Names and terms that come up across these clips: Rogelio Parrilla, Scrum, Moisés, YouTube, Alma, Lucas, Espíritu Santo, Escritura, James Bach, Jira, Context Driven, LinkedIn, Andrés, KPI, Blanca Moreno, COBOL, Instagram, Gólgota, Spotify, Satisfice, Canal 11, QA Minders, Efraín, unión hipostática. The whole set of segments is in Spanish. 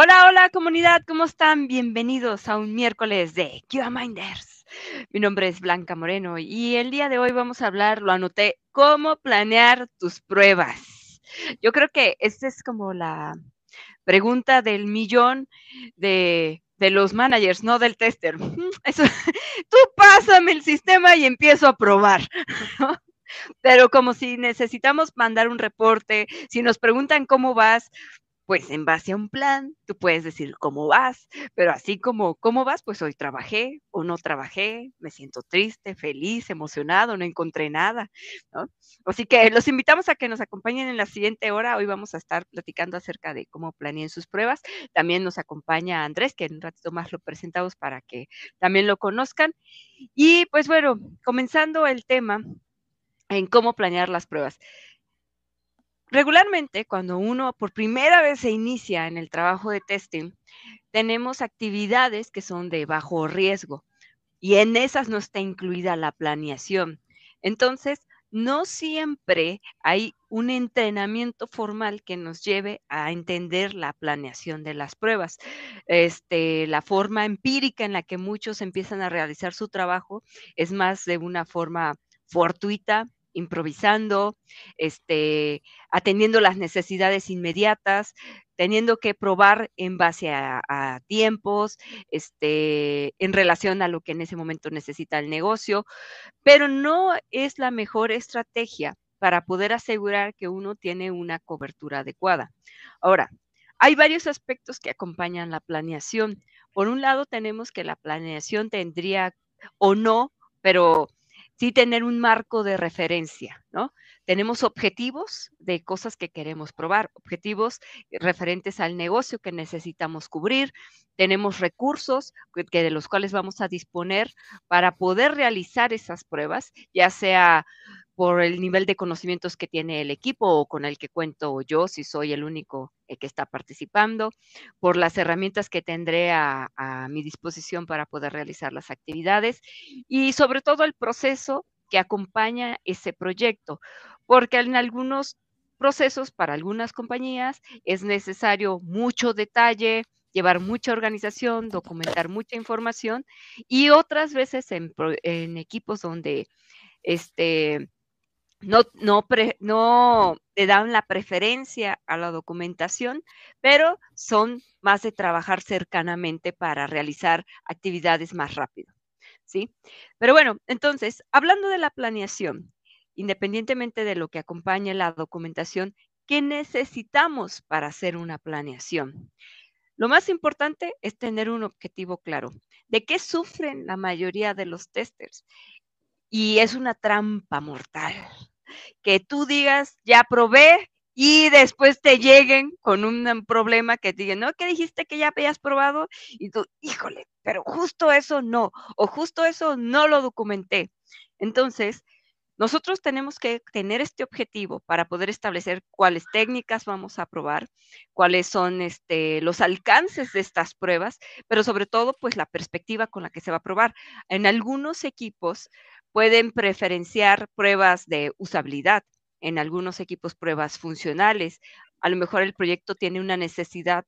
Hola, hola comunidad, ¿cómo están? Bienvenidos a un miércoles de QA Minders. Mi nombre es Blanca Moreno y el día de hoy vamos a hablar, lo anoté, cómo planear tus pruebas. Yo creo que esta es como la pregunta del millón de los managers, no del tester. Eso, tú pásame el sistema y empiezo a probar, ¿no? Pero como si necesitamos mandar un reporte, si nos preguntan cómo vas, pues en base a un plan, tú puedes decir cómo vas, pero así como cómo vas, pues hoy trabajé o no trabajé, me siento triste, feliz, emocionado, no encontré nada, ¿no? Así que los invitamos a que nos acompañen en la siguiente hora. Hoy vamos a estar platicando acerca de cómo planeen sus pruebas. También nos acompaña Andrés, que en un ratito más lo presentamos para que también lo conozcan. Y pues bueno, comenzando el tema en cómo planear las pruebas. Regularmente, cuando uno por primera vez se inicia en el trabajo de testing, tenemos actividades que son de bajo riesgo y en esas no está incluida la planeación. Entonces, no siempre hay un entrenamiento formal que nos lleve a entender la planeación de las pruebas. La forma empírica en la que muchos empiezan a realizar su trabajo es más de una forma fortuita, improvisando, atendiendo las necesidades inmediatas, teniendo que probar en base a tiempos, en relación a lo que en ese momento necesita el negocio, pero no es la mejor estrategia para poder asegurar que uno tiene una cobertura adecuada. Ahora, hay varios aspectos que acompañan la planeación. Por un lado, tenemos que la planeación tendría o no, pero sí tener un marco de referencia, ¿no? Tenemos objetivos de cosas que queremos probar, objetivos referentes al negocio que necesitamos cubrir, tenemos recursos que de los cuales vamos a disponer para poder realizar esas pruebas, ya sea por el nivel de conocimientos que tiene el equipo o con el que cuento yo, si soy el único que está participando, por las herramientas que tendré a mi disposición para poder realizar las actividades y sobre todo el proceso que acompaña ese proyecto, porque en algunos procesos, para algunas compañías, es necesario mucho detalle, llevar mucha organización, documentar mucha información y otras veces en equipos donde no te dan la preferencia a la documentación, pero son más de trabajar cercanamente para realizar actividades más rápido, ¿sí? Pero bueno, entonces, hablando de la planeación, independientemente de lo que acompañe la documentación, ¿qué necesitamos para hacer una planeación? Lo más importante es tener un objetivo claro. ¿De qué sufren la mayoría de los testers? Y es una trampa mortal, que tú digas, ya probé, y después te lleguen con un problema que te digan, no, que dijiste que ya habías probado, y tú, híjole, pero justo eso no, o justo eso no lo documenté. Entonces, nosotros tenemos que tener este objetivo para poder establecer cuáles técnicas vamos a probar, cuáles son los alcances de estas pruebas, pero sobre todo, pues, la perspectiva con la que se va a probar. En algunos equipos pueden preferenciar pruebas de usabilidad, en algunos equipos pruebas funcionales. A lo mejor el proyecto tiene una necesidad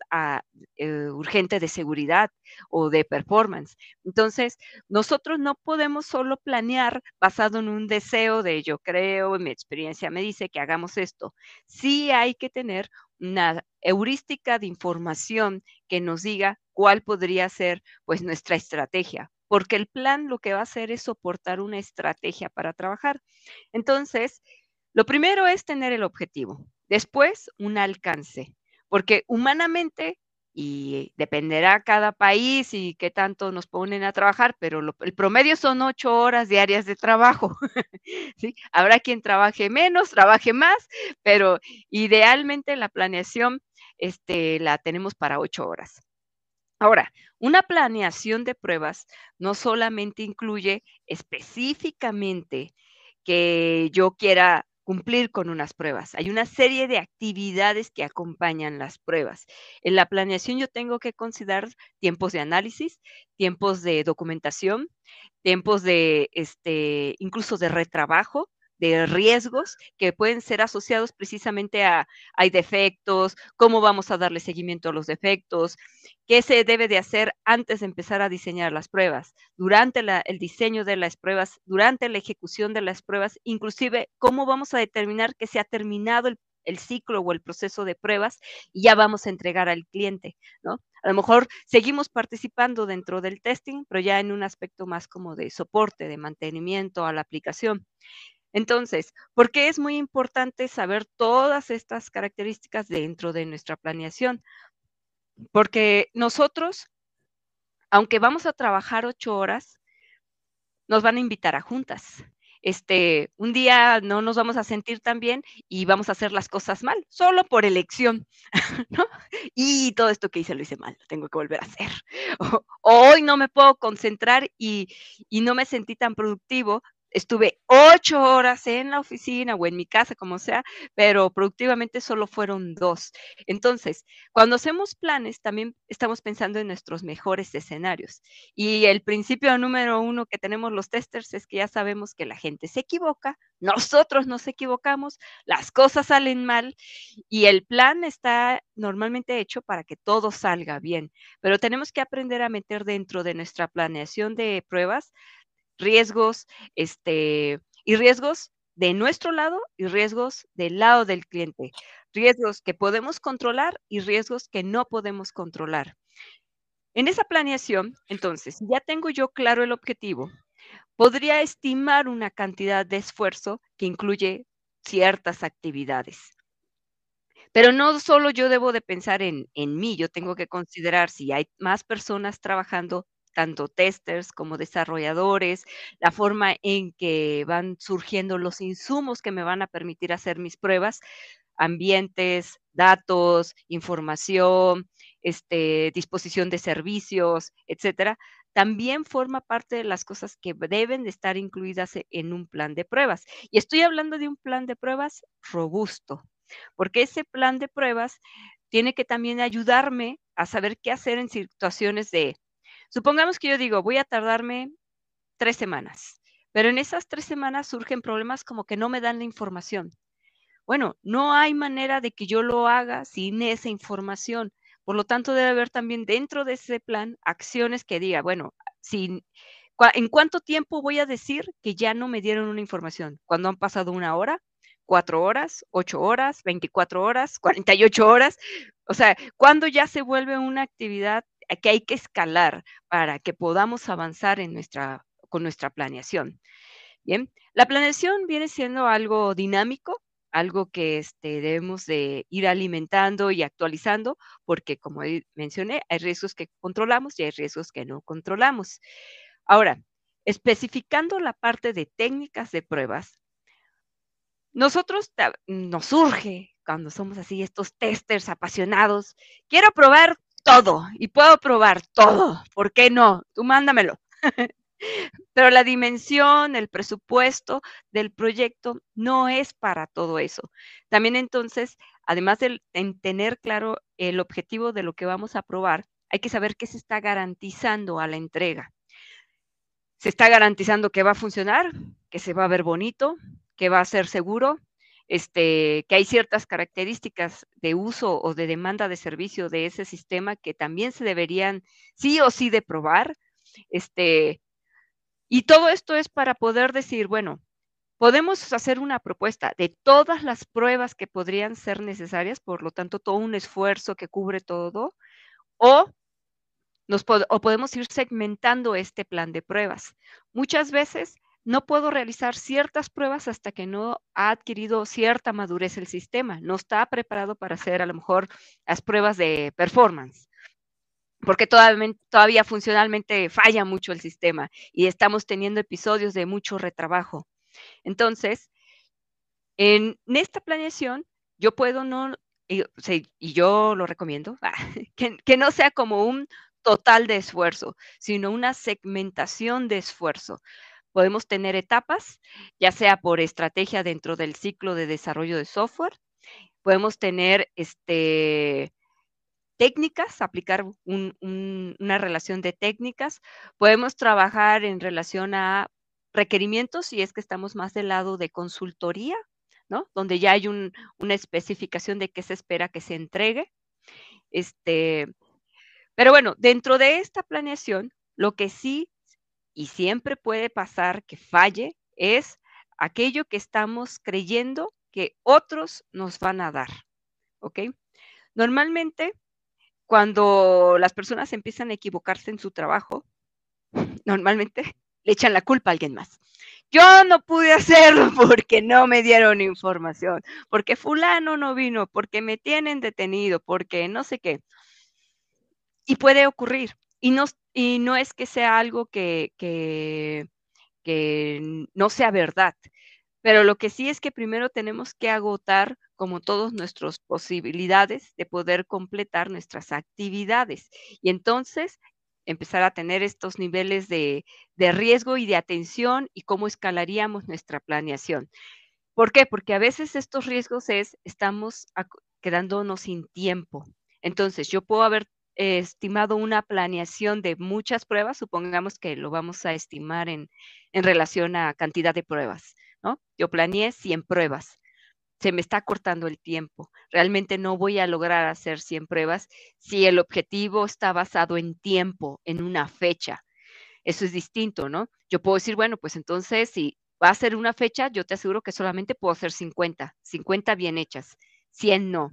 urgente de seguridad o de performance. Entonces, nosotros no podemos solo planear basado en un deseo de yo creo, mi experiencia me dice que hagamos esto. Sí hay que tener una heurística de información que nos diga cuál podría ser, pues, nuestra estrategia, porque el plan lo que va a hacer es soportar una estrategia para trabajar. Entonces, lo primero es tener el objetivo. Después, un alcance, porque humanamente, y dependerá cada país y qué tanto nos ponen a trabajar, pero el promedio son 8 horas diarias de trabajo, ¿sí? Habrá quien trabaje menos, trabaje más, pero idealmente la planeación la tenemos para 8 horas. Ahora, una planeación de pruebas no solamente incluye específicamente que yo quiera cumplir con unas pruebas. Hay una serie de actividades que acompañan las pruebas. En la planeación yo tengo que considerar tiempos de análisis, tiempos de documentación, tiempos de incluso de retrabajo, de riesgos que pueden ser asociados precisamente a hay defectos, cómo vamos a darle seguimiento a los defectos, qué se debe de hacer antes de empezar a diseñar las pruebas, durante el diseño de las pruebas, durante la ejecución de las pruebas, inclusive cómo vamos a determinar que se ha terminado el ciclo o el proceso de pruebas y ya vamos a entregar al cliente, ¿no? A lo mejor seguimos participando dentro del testing, pero ya en un aspecto más como de soporte, de mantenimiento a la aplicación. Entonces, ¿por qué es muy importante saber todas estas características dentro de nuestra planeación? Porque nosotros, aunque vamos a trabajar 8 horas, nos van a invitar a juntas. Un día no nos vamos a sentir tan bien y vamos a hacer las cosas mal, solo por elección, ¿no? Y todo esto que hice lo hice mal, lo tengo que volver a hacer. O hoy no me puedo concentrar y no me sentí tan productivo. Estuve 8 horas en la oficina o en mi casa, como sea, pero productivamente solo fueron 2. Entonces, cuando hacemos planes, también estamos pensando en nuestros mejores escenarios. Y el principio número 1 que tenemos los testers es que ya sabemos que la gente se equivoca, nosotros nos equivocamos, las cosas salen mal y el plan está normalmente hecho para que todo salga bien. Pero tenemos que aprender a meter dentro de nuestra planeación de pruebas riesgos, y riesgos de nuestro lado y riesgos del lado del cliente. Riesgos que podemos controlar y riesgos que no podemos controlar. En esa planeación, entonces, ya tengo yo claro el objetivo. Podría estimar una cantidad de esfuerzo que incluye ciertas actividades. Pero no solo yo debo de pensar en mí, yo tengo que considerar si hay más personas trabajando, tanto testers como desarrolladores, la forma en que van surgiendo los insumos que me van a permitir hacer mis pruebas, ambientes, datos, información, disposición de servicios, etcétera, también forma parte de las cosas que deben de estar incluidas en un plan de pruebas. Y estoy hablando de un plan de pruebas robusto, porque ese plan de pruebas tiene que también ayudarme a saber qué hacer en situaciones de... Supongamos que yo digo, voy a tardarme 3 semanas, pero en esas 3 semanas surgen problemas como que no me dan la información. Bueno, no hay manera de que yo lo haga sin esa información. Por lo tanto, debe haber también dentro de ese plan acciones que diga, bueno, ¿en cuánto tiempo voy a decir que ya no me dieron una información? ¿Cuándo han pasado 1 hora? 4 horas, 8 horas, 24 horas, 48 horas. O sea, ¿cuándo ya se vuelve una actividad que hay que escalar para que podamos avanzar con nuestra planeación? Bien, la planeación viene siendo algo dinámico, algo que debemos de ir alimentando y actualizando, porque como mencioné, hay riesgos que controlamos y hay riesgos que no controlamos. Ahora, especificando la parte de técnicas de pruebas, nosotros nos surge cuando somos así estos testers apasionados, quiero probar todo, y puedo probar todo, ¿por qué no? Tú mándamelo. Pero la dimensión, el presupuesto del proyecto no es para todo eso. También entonces, además de tener claro el objetivo de lo que vamos a probar, hay que saber qué se está garantizando a la entrega. ¿Se está garantizando que va a funcionar, que se va a ver bonito, que va a ser seguro? Que hay ciertas características de uso o de demanda de servicio de ese sistema que también se deberían sí o sí de probar. Y todo esto es para poder decir, bueno, podemos hacer una propuesta de todas las pruebas que podrían ser necesarias, por lo tanto, todo un esfuerzo que cubre todo, o podemos ir segmentando este plan de pruebas. Muchas veces no puedo realizar ciertas pruebas hasta que no ha adquirido cierta madurez el sistema. No está preparado para hacer a lo mejor las pruebas de performance, porque todavía funcionalmente falla mucho el sistema y estamos teniendo episodios de mucho retrabajo. Entonces, en esta planeación, yo puedo no, y yo lo recomiendo, que no sea como un total de esfuerzo, sino una segmentación de esfuerzo. Podemos tener etapas, ya sea por estrategia dentro del ciclo de desarrollo de software. Podemos tener técnicas, aplicar una relación de técnicas. Podemos trabajar en relación a requerimientos, si es que estamos más del lado de consultoría, ¿no? Donde ya hay una especificación de qué se espera que se entregue. Pero bueno, dentro de esta planeación, lo que sí y siempre puede pasar que falle es aquello que estamos creyendo que otros nos van a dar, ¿ok? Normalmente, cuando las personas empiezan a equivocarse en su trabajo, normalmente le echan la culpa a alguien más. Yo no pude hacerlo porque no me dieron información, porque fulano no vino, porque me tienen detenido, porque no sé qué. Y puede ocurrir. Y no es que sea algo que no sea verdad, pero lo que sí es que primero tenemos que agotar como todas nuestras posibilidades de poder completar nuestras actividades. Y entonces empezar a tener estos niveles de riesgo y de atención y cómo escalaríamos nuestra planeación. ¿Por qué? Porque a veces estos riesgos estamos quedándonos sin tiempo. Entonces, yo puedo haber estimado una planeación de muchas pruebas, supongamos que lo vamos a estimar en relación a cantidad de pruebas, ¿no? Yo planeé 100 pruebas, se me está cortando el tiempo, realmente no voy a lograr hacer 100 pruebas si el objetivo está basado en tiempo, en una fecha. Eso es distinto, ¿no? Yo puedo decir, bueno, pues entonces si va a ser una fecha, yo te aseguro que solamente puedo hacer 50 bien hechas, 100 no.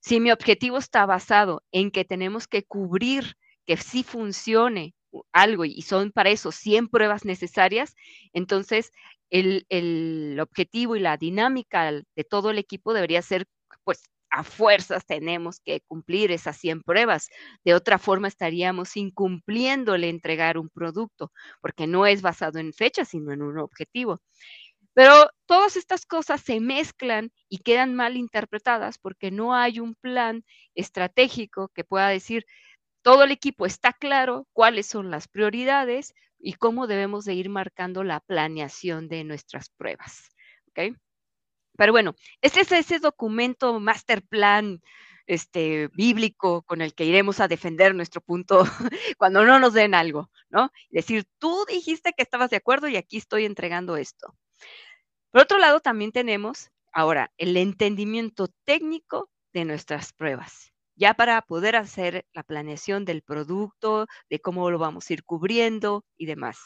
Si mi objetivo está basado en que tenemos que cubrir que sí funcione algo y son para eso 100 pruebas necesarias, entonces el objetivo y la dinámica de todo el equipo debería ser, pues, a fuerzas tenemos que cumplir esas 100 pruebas. De otra forma estaríamos incumpliendo el entregar un producto, porque no es basado en fechas, sino en un objetivo. Pero todas estas cosas se mezclan y quedan mal interpretadas porque no hay un plan estratégico que pueda decir todo el equipo está claro cuáles son las prioridades y cómo debemos de ir marcando la planeación de nuestras pruebas, ¿okay? Pero bueno, este es ese documento master plan bíblico con el que iremos a defender nuestro punto cuando no nos den algo, ¿no? Decir, tú dijiste que estabas de acuerdo y aquí estoy entregando esto. Por otro lado, también tenemos ahora el entendimiento técnico de nuestras pruebas, ya para poder hacer la planeación del producto, de cómo lo vamos a ir cubriendo y demás.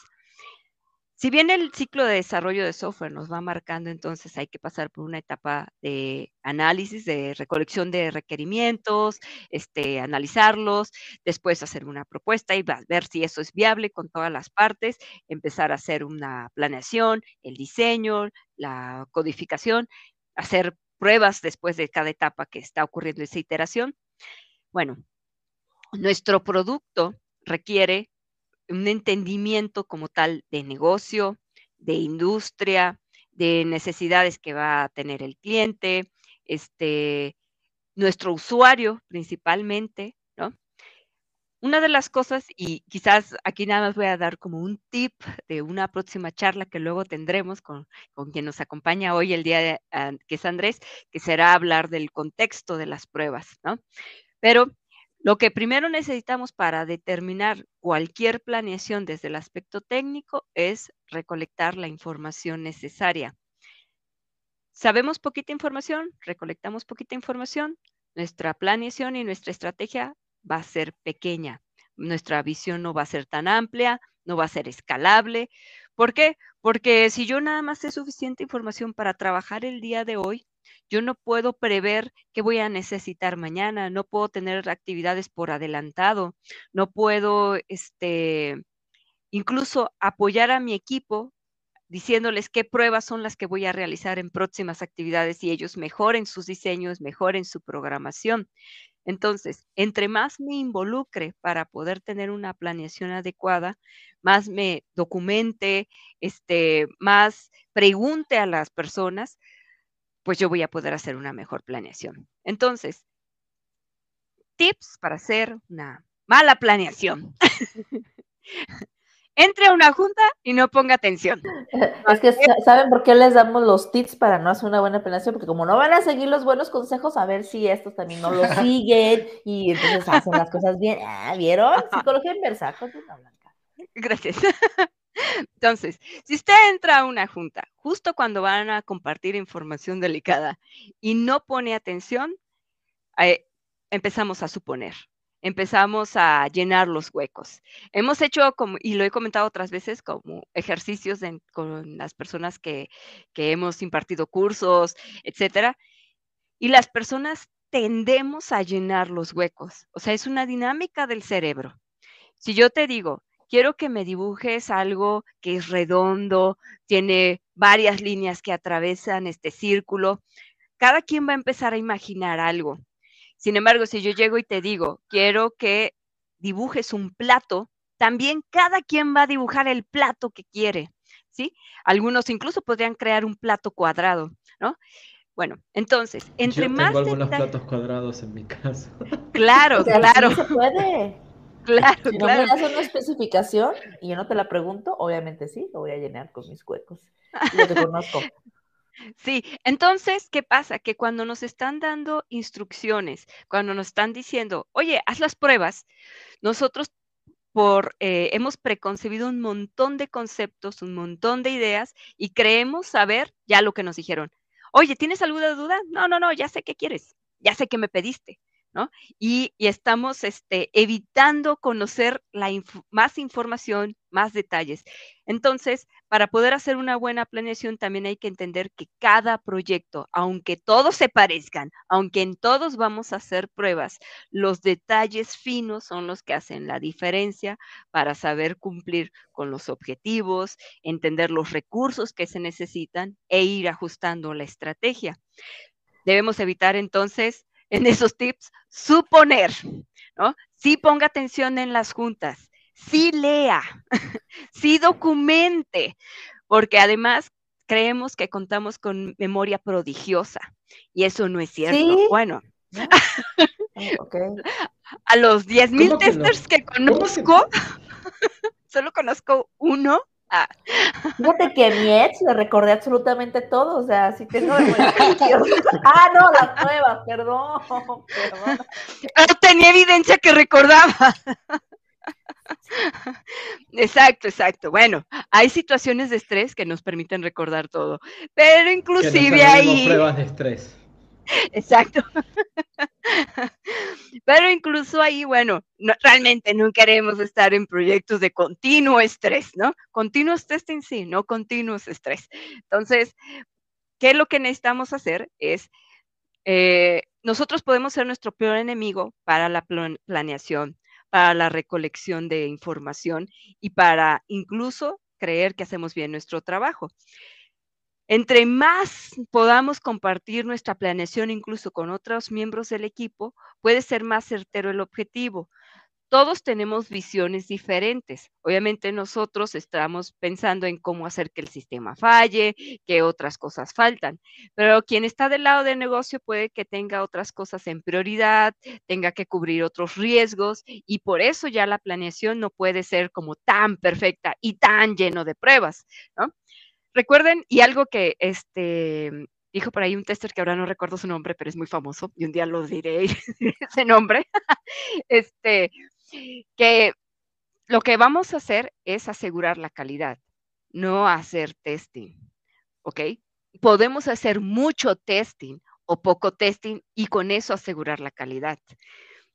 Si bien el ciclo de desarrollo de software nos va marcando, entonces hay que pasar por una etapa de análisis, de recolección de requerimientos, analizarlos, después hacer una propuesta y ver si eso es viable con todas las partes, empezar a hacer una planeación, el diseño, la codificación, hacer pruebas después de cada etapa que está ocurriendo esa iteración. Bueno, nuestro producto requiere un entendimiento como tal de negocio, de industria, de necesidades que va a tener el cliente, nuestro usuario principalmente, ¿no? Una de las cosas, y quizás aquí nada más voy a dar como un tip de una próxima charla que luego tendremos con quien nos acompaña hoy el día, que es Andrés, que será hablar del contexto de las pruebas, ¿no? Pero lo que primero necesitamos para determinar cualquier planeación desde el aspecto técnico es recolectar la información necesaria. Sabemos poquita información, recolectamos poquita información, nuestra planeación y nuestra estrategia va a ser pequeña. Nuestra visión no va a ser tan amplia, no va a ser escalable. ¿Por qué? Porque si yo nada más sé suficiente información para trabajar el día de hoy, yo no puedo prever qué voy a necesitar mañana, no puedo tener actividades por adelantado, no puedo incluso apoyar a mi equipo diciéndoles qué pruebas son las que voy a realizar en próximas actividades y ellos mejoren sus diseños, mejoren su programación. Entonces, entre más me involucre para poder tener una planeación adecuada, más me documente, más pregunte a las personas, pues yo voy a poder hacer una mejor planeación. Entonces, tips para hacer una mala planeación. Entre a una junta y no ponga atención. Es que, ¿saben por qué les damos los tips para no hacer una buena planeación? Porque como no van a seguir los buenos consejos, a ver si estos también no los siguen y entonces hacen las cosas bien. ¿Vieron? Psicología inversa. Continúa, Blanca. Gracias. Entonces, si usted entra a una junta justo cuando van a compartir información delicada y no pone atención, empezamos a suponer, empezamos a llenar los huecos. Hemos hecho, y lo he comentado otras veces, como ejercicios con las personas que hemos impartido cursos, etcétera, y las personas tendemos a llenar los huecos. O sea, es una dinámica del cerebro. Si yo te digo, quiero que me dibujes algo que es redondo, tiene varias líneas que atravesan este círculo, cada quien va a empezar a imaginar algo. Sin embargo, si yo llego y te digo, quiero que dibujes un plato, también cada quien va a dibujar el plato que quiere, ¿sí? Algunos incluso podrían crear un plato cuadrado, ¿no? Bueno, entonces, entre más... Yo tengo algunos platos cuadrados en mi casa. Claro, o sea, claro. ¿Sí se puede? Claro, si claro. Si no me das una especificación y yo no te la pregunto, obviamente sí, lo voy a llenar con mis huecos. Yo te conozco. Sí, entonces, ¿qué pasa? Que cuando nos están dando instrucciones, cuando nos están diciendo, oye, haz las pruebas, nosotros hemos preconcebido un montón de conceptos, un montón de ideas y creemos saber ya lo que nos dijeron. Oye, ¿tienes alguna duda? No, no, no, ya sé qué quieres, ya sé qué me pediste, ¿no? Y estamos evitando conocer más información, más detalles. Entonces, para poder hacer una buena planeación, también hay que entender que cada proyecto, aunque todos se parezcan, aunque en todos vamos a hacer pruebas, los detalles finos son los que hacen la diferencia para saber cumplir con los objetivos, entender los recursos que se necesitan e ir ajustando la estrategia. Debemos evitar entonces, en esos tips, suponer, ¿no? Sí ponga atención en las juntas, sí lea, sí documente, porque además creemos que contamos con memoria prodigiosa y eso no es cierto. ¿Sí? Bueno, ¿no? Okay. A los 10,000 testers que conozco, solo conozco uno. Fíjate que mi ex le recordé absolutamente todo, o sea, si tengo memoria prodigiosa. Ah, no, las pruebas, perdón. No tenía evidencia que recordaba. Exacto, exacto. Bueno, hay situaciones de estrés que nos permiten recordar todo, pero inclusive que ahí... pruebas de estrés. Exacto. Pero incluso ahí, bueno, realmente no queremos estar en proyectos de continuo estrés, ¿no? Continuo estrés en sí, no continuos estrés. Entonces, ¿qué es lo que necesitamos hacer? Es, nosotros podemos ser nuestro peor enemigo para la planeación, para la recolección de información y para incluso creer que hacemos bien nuestro trabajo. Entre más podamos compartir nuestra planeación incluso con otros miembros del equipo, puede ser más certero el objetivo. Todos tenemos visiones diferentes. Obviamente nosotros estamos pensando en cómo hacer que el sistema falle, que otras cosas faltan. Pero quien está del lado del negocio puede que tenga otras cosas en prioridad, tenga que cubrir otros riesgos y por eso ya la planeación no puede ser como tan perfecta y tan lleno de pruebas, ¿no? Recuerden, y algo que dijo por ahí un tester que ahora no recuerdo su nombre, pero es muy famoso, y un día lo diré ese nombre, que lo que vamos a hacer es asegurar la calidad, no hacer testing, ¿ok? Podemos hacer mucho testing o poco testing y con eso asegurar la calidad.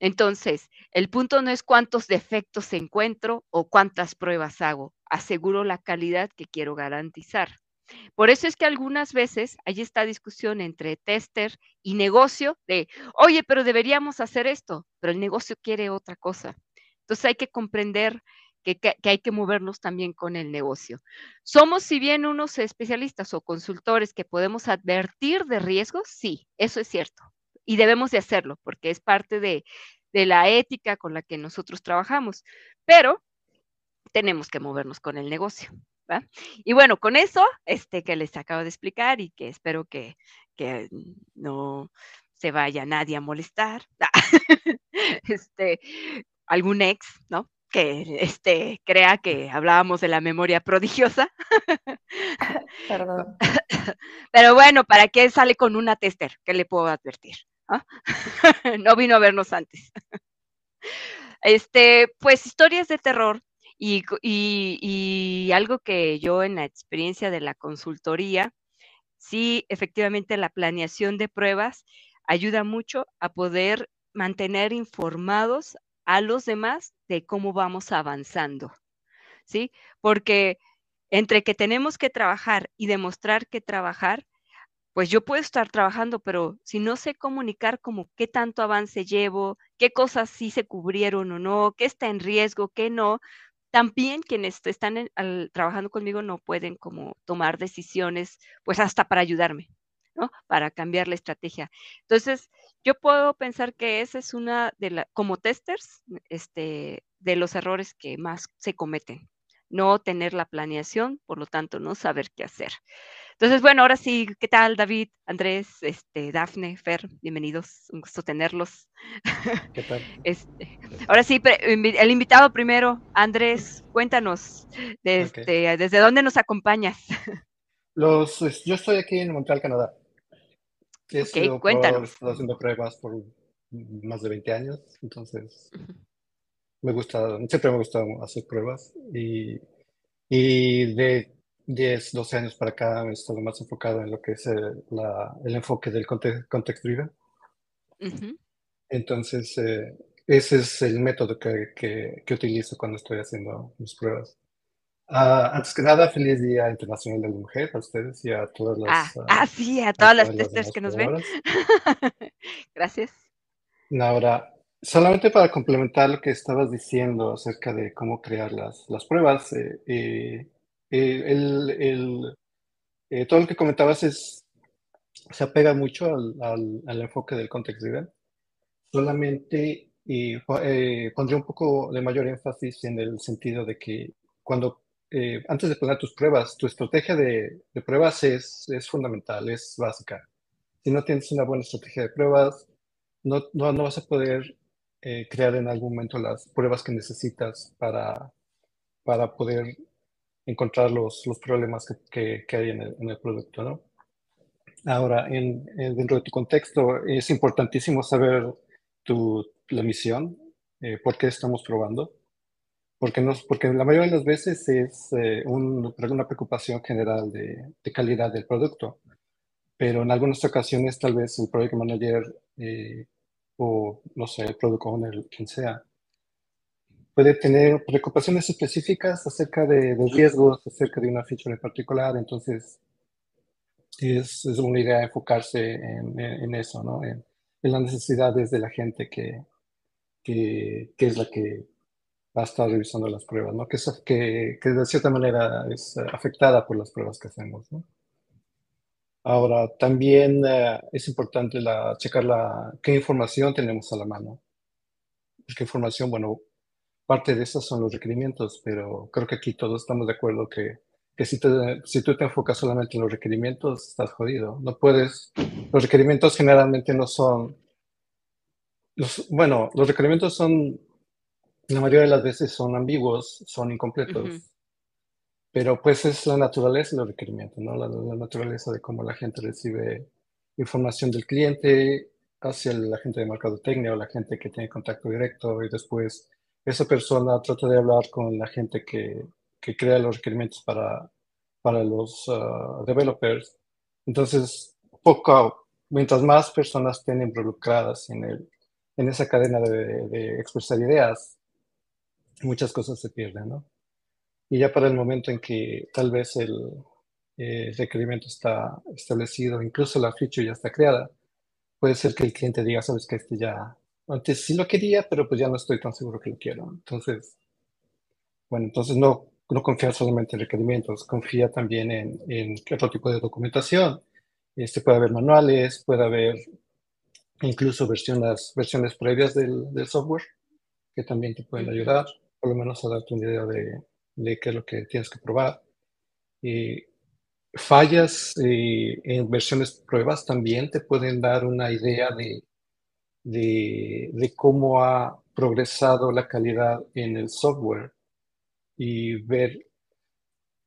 Entonces, el punto no es cuántos defectos encuentro o cuántas pruebas hago, aseguro la calidad que quiero garantizar. Por eso es que algunas veces hay esta discusión entre tester y negocio de, oye, pero deberíamos hacer esto, pero el negocio quiere otra cosa. Entonces hay que comprender que hay que movernos también con el negocio. Somos, si bien, unos especialistas o consultores que podemos advertir de riesgos, sí, eso es cierto. Y debemos de hacerlo, porque es parte de la ética con la que nosotros trabajamos. Pero tenemos que movernos con el negocio, ¿va? Y bueno, con eso que les acabo de explicar y que espero que no se vaya nadie a molestar. Algún ex, ¿no? Que crea que hablábamos de la memoria prodigiosa. Perdón. Pero bueno, ¿para qué sale con una tester? ¿Qué le puedo advertir? ¿Ah? No vino a vernos antes. Pues historias de terror Y algo que yo en la experiencia de la consultoría, sí, efectivamente la planeación de pruebas ayuda mucho a poder mantener informados a los demás de cómo vamos avanzando, ¿sí? Porque entre que tenemos que trabajar y demostrar que trabajar, pues yo puedo estar trabajando, pero si no sé comunicar como qué tanto avance llevo, qué cosas sí se cubrieron o no, qué está en riesgo, qué no, también quienes están trabajando conmigo no pueden como tomar decisiones, pues hasta para ayudarme, ¿no? Para cambiar la estrategia. Entonces, yo puedo pensar que esa es una de las, como testers, de los errores que más se cometen. No tener la planeación, por lo tanto, no saber qué hacer. Entonces, bueno, ahora sí, ¿qué tal, David, Andrés, Dafne, Fer? Bienvenidos, un gusto tenerlos. ¿Qué tal? Ahora sí, el invitado primero, Andrés, cuéntanos, okay, ¿desde dónde nos acompañas? Yo estoy aquí en Montreal, Canadá. He sido, cuéntanos. He haciendo pruebas por más de 20 años, entonces me gusta, siempre me gusta hacer pruebas y de 10, 12 años para acá he estado más enfocado en lo que es el enfoque del Context Driven. Uh-huh. Entonces, ese es el método que utilizo cuando estoy haciendo mis pruebas. Antes que nada, feliz Día Internacional de la Mujer a ustedes y a todas las... sí, a todas las testers que nos ven. Gracias. Ahora, solamente para complementar lo que estabas diciendo acerca de cómo crear las pruebas... todo lo que comentabas se apega mucho al enfoque del Context Driven. Solamente pondría un poco de mayor énfasis en el sentido de que cuando antes de planear tus pruebas, tu estrategia de pruebas es fundamental, es básica. Si no tienes una buena estrategia de pruebas, no vas a poder crear en algún momento las pruebas que necesitas para poder encontrar los problemas que hay en el producto, ¿no? Ahora, dentro de tu contexto, es importantísimo saber la misión, por qué estamos probando, porque la mayoría de las veces es una preocupación general de calidad del producto, pero en algunas ocasiones tal vez el Project Manager o, no sé, el Product Owner, quien sea, puede tener preocupaciones específicas acerca de riesgos, acerca de una feature en particular. Entonces, es una idea enfocarse en eso, ¿no? En las necesidades de la gente que es la que va a estar revisando las pruebas, ¿no? Que de cierta manera es afectada por las pruebas que hacemos, ¿no? Ahora, también es importante checar qué información tenemos a la mano. Porque información, bueno, parte de eso son los requerimientos, pero creo que aquí todos estamos de acuerdo que si tú te enfocas solamente en los requerimientos, estás jodido. No puedes... Los requerimientos generalmente no son... Los requerimientos son... La mayoría de las veces son ambiguos, son incompletos. Uh-huh. Pero pues es la naturaleza de los requerimientos, ¿no? La naturaleza de cómo la gente recibe información del cliente hacia la gente de mercadotecnia o la gente que tiene contacto directo y después... Esa persona trata de hablar con la gente que crea los requerimientos para los developers. Entonces, mientras más personas estén involucradas en esa cadena de expresar ideas, muchas cosas se pierden, ¿no? Y ya para el momento en que tal vez el requerimiento está establecido, incluso la feature ya está creada, puede ser que el cliente diga, sabes que ya... Antes sí lo quería, pero pues ya no estoy tan seguro que lo quiero. Entonces, no confía solamente en requerimientos, confía también en otro tipo de documentación. Puede haber manuales, puede haber incluso versiones previas del software que también te pueden ayudar, por lo menos a darte una idea de qué es lo que tienes que probar. Fallas en versiones pruebas también te pueden dar una idea de cómo ha progresado la calidad en el software y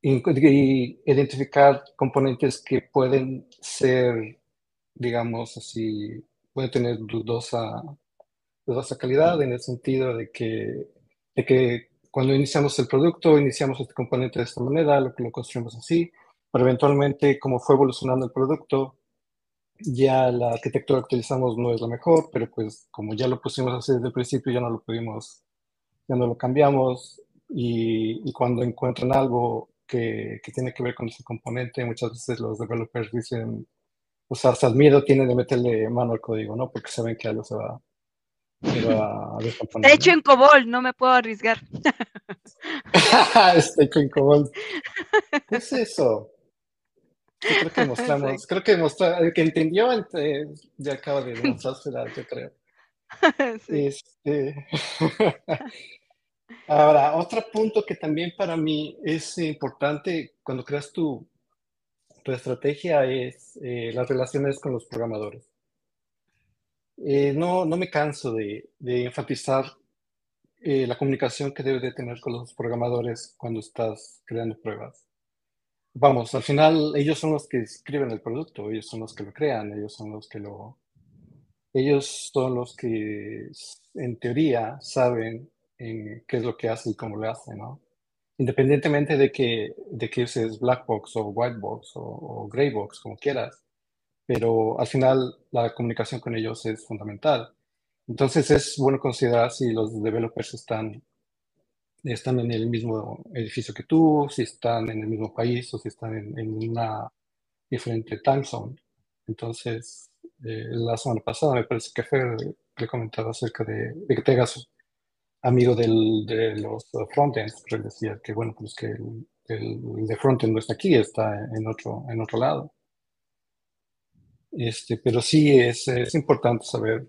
identificar componentes que pueden ser, digamos así, pueden tener dudosa calidad en el sentido de que cuando iniciamos el producto, iniciamos este componente de esta manera, lo construimos así, pero eventualmente, como fue evolucionando el producto, ya la arquitectura que utilizamos no es la mejor, pero pues como ya lo pusimos así desde el principio, ya no lo pudimos, ya no lo cambiamos, y cuando encuentran algo que tiene que ver con ese componente, muchas veces los developers dicen, o sea, hasta el miedo tienen de meterle mano al código, ¿no? Porque saben que algo se va a descomponer. Está hecho en COBOL, no me puedo arriesgar. Está hecho en COBOL. ¿Qué es eso? Yo creo que mostramos, sí. Creo que mostramos, el que entendió, ya acaba de demostrársela, yo creo. Sí. Ahora, otro punto que también para mí es importante cuando creas tu estrategia es las relaciones con los programadores. No me canso de enfatizar la comunicación que debes de tener con los programadores cuando estás creando pruebas. Vamos, al final ellos son los que escriben el producto, ellos son los que lo crean, ellos son los que en teoría saben qué es lo que hace y cómo lo hace, ¿no? Independientemente de que uses black box o white box o gray box, como quieras, pero al final la comunicación con ellos es fundamental. Entonces es bueno considerar si los developers están en el mismo edificio que tú, si están en el mismo país o si están en una diferente time zone. Entonces, la semana pasada me parece que Fer le comentaba acerca de que te hagas amigo de los frontends, pero decía que bueno, pues que el de frontend no está aquí, está en otro lado. Pero sí es importante saber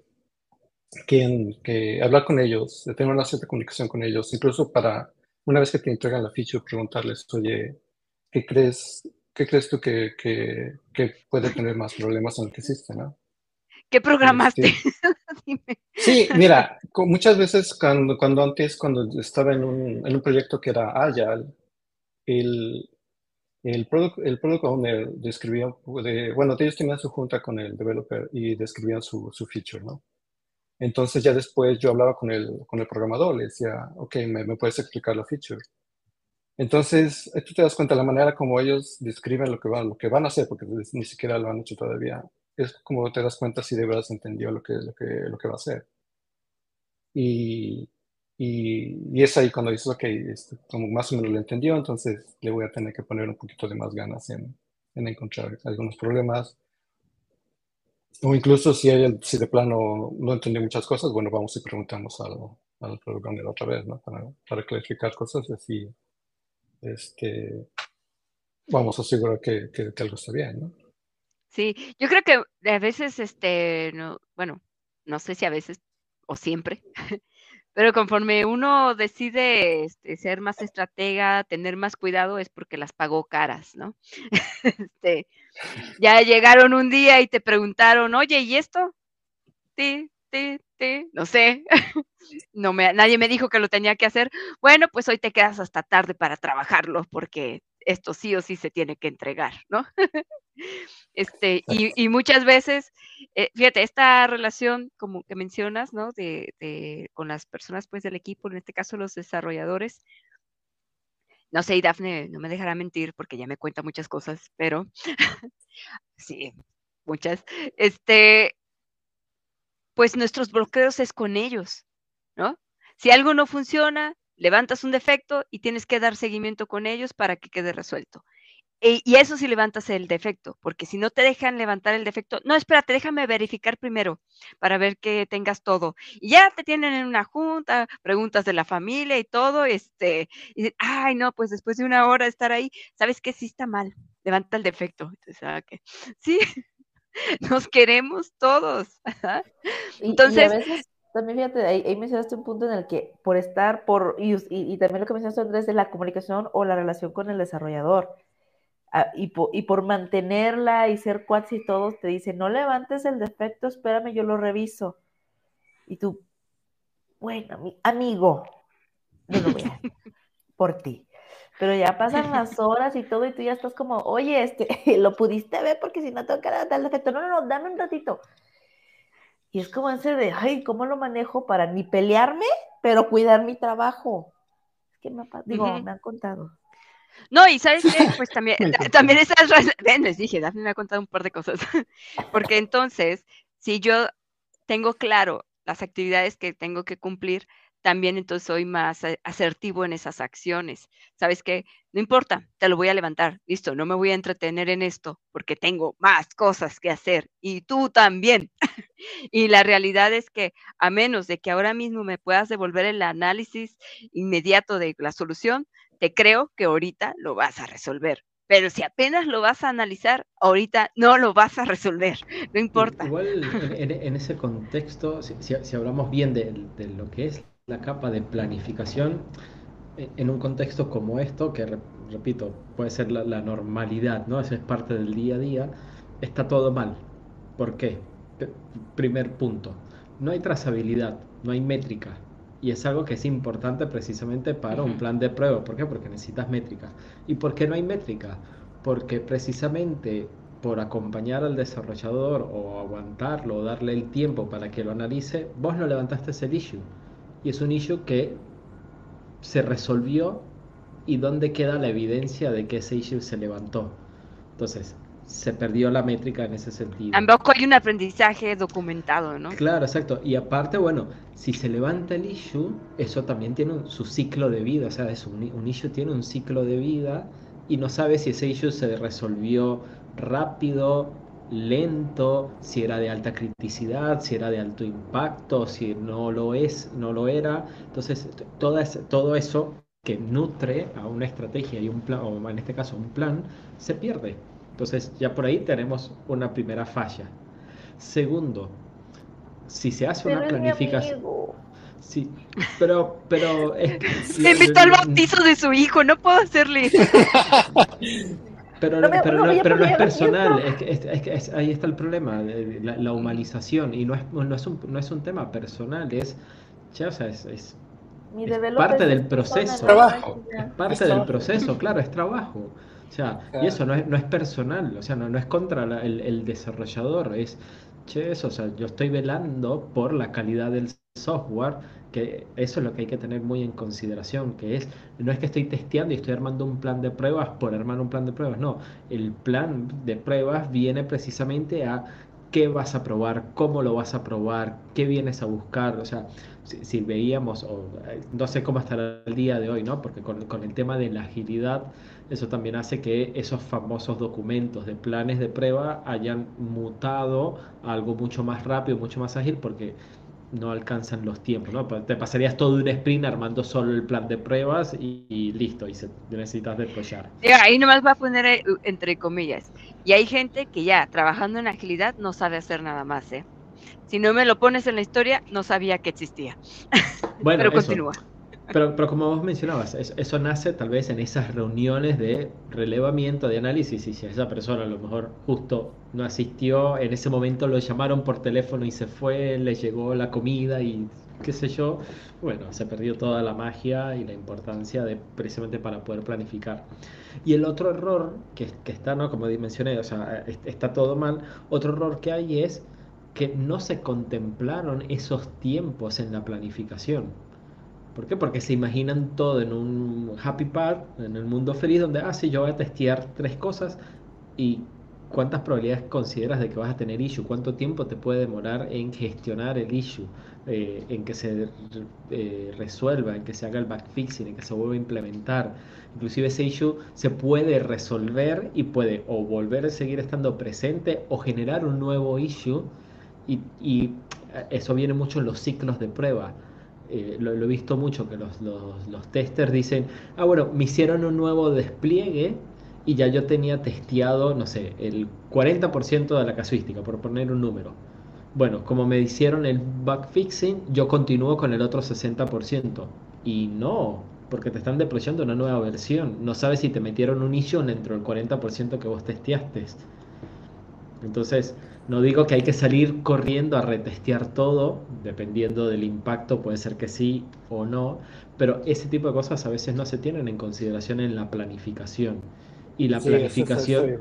que hablar con ellos, tener una cierta comunicación con ellos, incluso para una vez que te entregan la feature, preguntarles, oye, ¿qué crees tú que puede tener más problemas en el que existe, ¿no? ¿Qué programaste? Sí, mira, muchas veces cuando estaba en un proyecto que era Agile, el product owner describía, ellos tenían su junta con el developer y describían su feature, ¿no? Entonces ya después yo hablaba con el programador, le decía, ok, ¿me puedes explicar la feature? Entonces tú te das cuenta de la manera como ellos describen lo que van a hacer, porque ni siquiera lo han hecho todavía. Es como te das cuenta si de verdad se entendió lo que va a hacer. Y es ahí cuando dices, ok, como más o menos lo entendió, entonces le voy a tener que poner un poquito de más ganas en encontrar algunos problemas. O incluso si de plano no entendió muchas cosas, bueno, vamos y preguntamos algo al programador otra vez, ¿no? Para clarificar cosas y así vamos a asegurar que algo está bien, ¿no? Sí, yo creo que a veces, no sé si a veces o siempre, pero conforme uno decide ser más estratega, tener más cuidado, es porque las pagó caras, ¿no? Ya llegaron un día y te preguntaron, oye, ¿y esto? No sé, nadie me dijo que lo tenía que hacer. Bueno, pues hoy te quedas hasta tarde para trabajarlo porque esto sí o sí se tiene que entregar, ¿no? Y muchas veces, fíjate, esta relación como que mencionas, ¿no? Con las personas pues del equipo, en este caso los desarrolladores, no sé, y Dafne no me dejará mentir porque ya me cuenta muchas cosas, pero sí, muchas. Pues nuestros bloqueos es con ellos, ¿no? Si algo no funciona, levantas un defecto y tienes que dar seguimiento con ellos para que quede resuelto. Y eso sí levantas el defecto, porque si no te dejan levantar el defecto, no, espérate, déjame verificar primero para ver que tengas todo. Y ya te tienen en una junta, preguntas de la familia y todo, y dicen, ay, no, pues después de una hora de estar ahí, ¿sabes qué? Sí está mal, levanta el defecto. Entonces, sí, nos queremos todos. Entonces... Y a veces, también fíjate, ahí mencionaste un punto en el que y también lo que mencionaste, Andrés, de la comunicación o la relación con el desarrollador. Y por mantenerla y ser cuates y todos te dicen, no levantes el defecto, espérame, yo lo reviso. Y tú, bueno, amigo, no lo voy a hacer por ti. Pero ya pasan las horas y todo y tú ya estás como, oye, lo pudiste ver porque si no tengo que levantar el defecto. No, dame un ratito. Y es como ese de, ay, ¿cómo lo manejo para ni pelearme, pero cuidar mi trabajo? ¿Qué me ha pasado? Digo, me han contado. No, y ¿sabes qué? Pues también, también esas razones, les dije, Dafne me ha contado un par de cosas, porque entonces, si yo tengo claro las actividades que tengo que cumplir, también entonces soy más asertivo en esas acciones. ¿Sabes qué? No importa, te lo voy a levantar, listo, no me voy a entretener en esto, porque tengo más cosas que hacer, y tú también. Y la realidad es que, a menos de que ahora mismo me puedas devolver el análisis inmediato de la solución, te creo que ahorita lo vas a resolver, pero si apenas lo vas a analizar, ahorita no lo vas a resolver, no importa. Igual en ese contexto, si hablamos bien de lo que es la capa de planificación, en un contexto como esto, que repito, puede ser la normalidad, ¿no? Eso es parte del día a día, está todo mal. ¿Por qué? Primer punto, no hay trazabilidad, no hay métrica. Y es algo que es importante precisamente para un plan de prueba. ¿Por qué? Porque necesitas métricas. ¿Y por qué no hay métrica? Porque precisamente por acompañar al desarrollador o aguantarlo o darle el tiempo para que lo analice, vos no levantaste el issue. Y es un issue que se resolvió, y ¿dónde queda la evidencia de que ese issue se levantó? Entonces, se perdió la métrica en ese sentido. Tampoco hay un aprendizaje documentado, ¿no? Claro, exacto. Y aparte, bueno, si se levanta el issue, eso también tiene su ciclo de vida. O sea, es un issue tiene un ciclo de vida, y no sabes si ese issue se resolvió rápido, lento, si era de alta criticidad, si era de alto impacto, si no lo era. Entonces, todo eso que nutre a una estrategia y un plan, o en este caso un plan, se pierde. Entonces, ya por ahí tenemos una primera falla. Segundo, si se hace una planificación... Sí, pero... Me invitó al bautizo de su hijo, no puedo hacerle eso. Pero no es personal, es ahí está el problema, la humanización, y no es un tema personal, es... Ya, o sea, es parte del proceso. Es parte del proceso, claro, es trabajo. O sea, y eso no es personal, o sea, no es contra el desarrollador, es, eso, o sea, yo estoy velando por la calidad del software, que eso es lo que hay que tener muy en consideración, que es, no es que estoy testeando y estoy armando un plan de pruebas por armar un plan de pruebas, no, el plan de pruebas viene precisamente a qué vas a probar, cómo lo vas a probar, qué vienes a buscar. O sea, si veíamos, o no sé cómo estará el día de hoy, ¿no? Porque con el tema de la agilidad, eso también hace que esos famosos documentos de planes de prueba hayan mutado a algo mucho más rápido, mucho más ágil, porque no alcanzan los tiempos, ¿no? Te pasarías todo un sprint armando solo el plan de pruebas y listo, y necesitas desplegar. Ahí nomás va a poner entre comillas. Y hay gente que ya trabajando en agilidad no sabe hacer nada más, ¿eh? Si no me lo pones en la historia, no sabía que existía. Bueno, pero continúa. Pero como vos mencionabas, eso nace tal vez en esas reuniones de relevamiento, de análisis, y si esa persona a lo mejor justo no asistió, en ese momento lo llamaron por teléfono y se fue, le llegó la comida y qué sé yo, bueno, se perdió toda la magia y la importancia de precisamente para poder planificar. Y el otro error que está, ¿no? Como mencioné, o sea, está todo mal, otro error que hay es que no se contemplaron esos tiempos en la planificación. ¿Por qué? Porque se imaginan todo en un happy path, en el mundo feliz, donde, sí, yo voy a testear 3 cosas, y ¿cuántas probabilidades consideras de que vas a tener issue? ¿Cuánto tiempo te puede demorar en gestionar el issue? En que se resuelva, en que se haga el backfixing, en que se vuelva a implementar. Inclusive ese issue se puede resolver y puede o volver a seguir estando presente o generar un nuevo issue, y eso viene mucho en los ciclos de prueba. Lo he visto mucho, que los testers dicen, bueno, me hicieron un nuevo despliegue y ya yo tenía testeado, no sé, el 40% de la casuística, por poner un número. Bueno, como me hicieron el backfixing, yo continúo con el otro 60%. Y no, porque te están deployando una nueva versión. No sabes si te metieron un issue dentro del 40% que vos testeaste. Entonces, no digo que hay que salir corriendo a retestear todo, dependiendo del impacto, puede ser que sí o no, pero ese tipo de cosas a veces no se tienen en consideración en la planificación. Y la planificación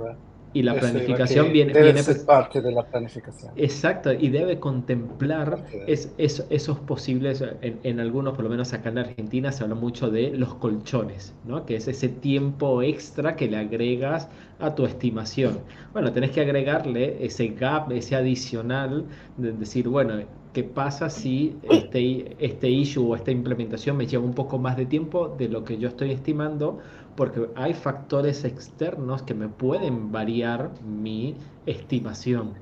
Y la planificación viene... Debe ser parte de la planificación. Exacto, y debe contemplar esos posibles, en algunos, por lo menos acá en Argentina, se habla mucho de los colchones, ¿no? Que es ese tiempo extra que le agregas a tu estimación. Bueno, tenés que agregarle ese gap, ese adicional, de decir, bueno, ¿qué pasa si este issue o esta implementación me lleva un poco más de tiempo de lo que yo estoy estimando? Porque hay factores externos que me pueden variar mi estimación.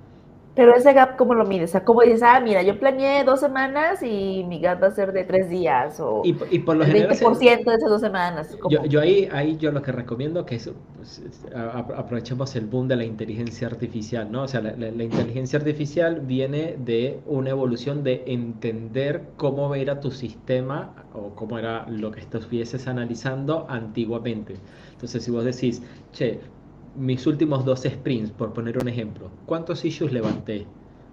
Pero ese gap, ¿cómo lo mides? O sea, ¿cómo dices, ah, mira, yo planeé 2 semanas y mi gap va a ser de 3 días? O y por lo general, 20% de esas 2 semanas. Yo ahí yo lo que recomiendo que es, aprovechemos el boom de la inteligencia artificial, ¿no? O sea, la inteligencia artificial viene de una evolución de entender cómo era tu sistema o cómo era lo que estuvieses analizando antiguamente. Entonces, si vos decís, che, mis últimos 2 sprints, por poner un ejemplo, ¿cuántos issues levanté?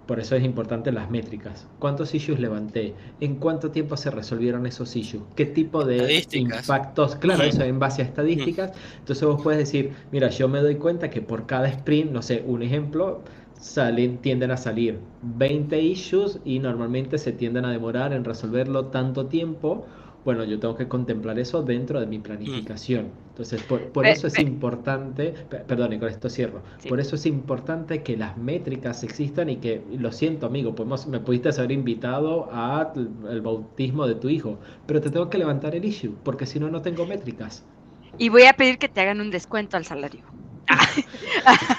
Por eso es importante las métricas. ¿Cuántos issues levanté? ¿En cuánto tiempo se resolvieron esos issues? ¿Qué tipo de impactos? Claro, sí. Eso en base a estadísticas. Entonces vos puedes decir, mira, yo me doy cuenta que por cada sprint, no sé, un ejemplo, tienden a salir 20 issues y normalmente se tienden a demorar en resolverlo tanto tiempo. Bueno, yo tengo que contemplar eso dentro de mi planificación. Entonces, Por eso es importante que las métricas existan y que, lo siento, amigo, me pudiste haber invitado al bautismo de tu hijo, pero te tengo que levantar el issue, porque si no, no tengo métricas. Y voy a pedir que te hagan un descuento al salario.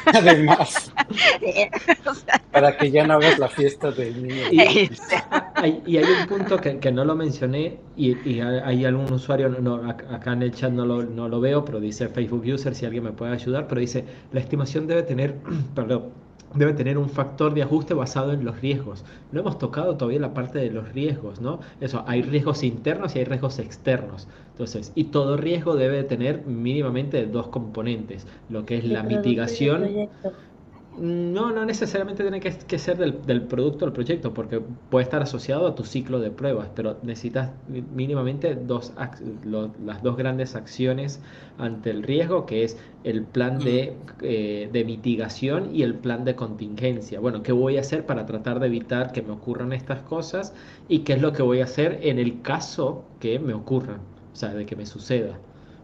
Además, para que ya no hagas la fiesta del niño. Y hay un punto que no lo mencioné, y hay algún usuario, acá en el chat no lo veo, pero dice Facebook User, si alguien me puede ayudar, pero dice, la estimación debe tener un factor de ajuste basado en los riesgos. No hemos tocado todavía la parte de los riesgos, ¿no? Eso, hay riesgos internos y hay riesgos externos. Entonces, y todo riesgo debe tener mínimamente 2 componentes, lo que es la mitigación. No necesariamente tiene que ser del producto al proyecto, porque puede estar asociado a tu ciclo de pruebas, pero necesitas mínimamente las dos grandes acciones ante el riesgo, que es el plan de mitigación y el plan de contingencia. Bueno, ¿qué voy a hacer para tratar de evitar que me ocurran estas cosas? ¿Y qué es lo que voy a hacer en el caso que me ocurran? O sea, de que me suceda.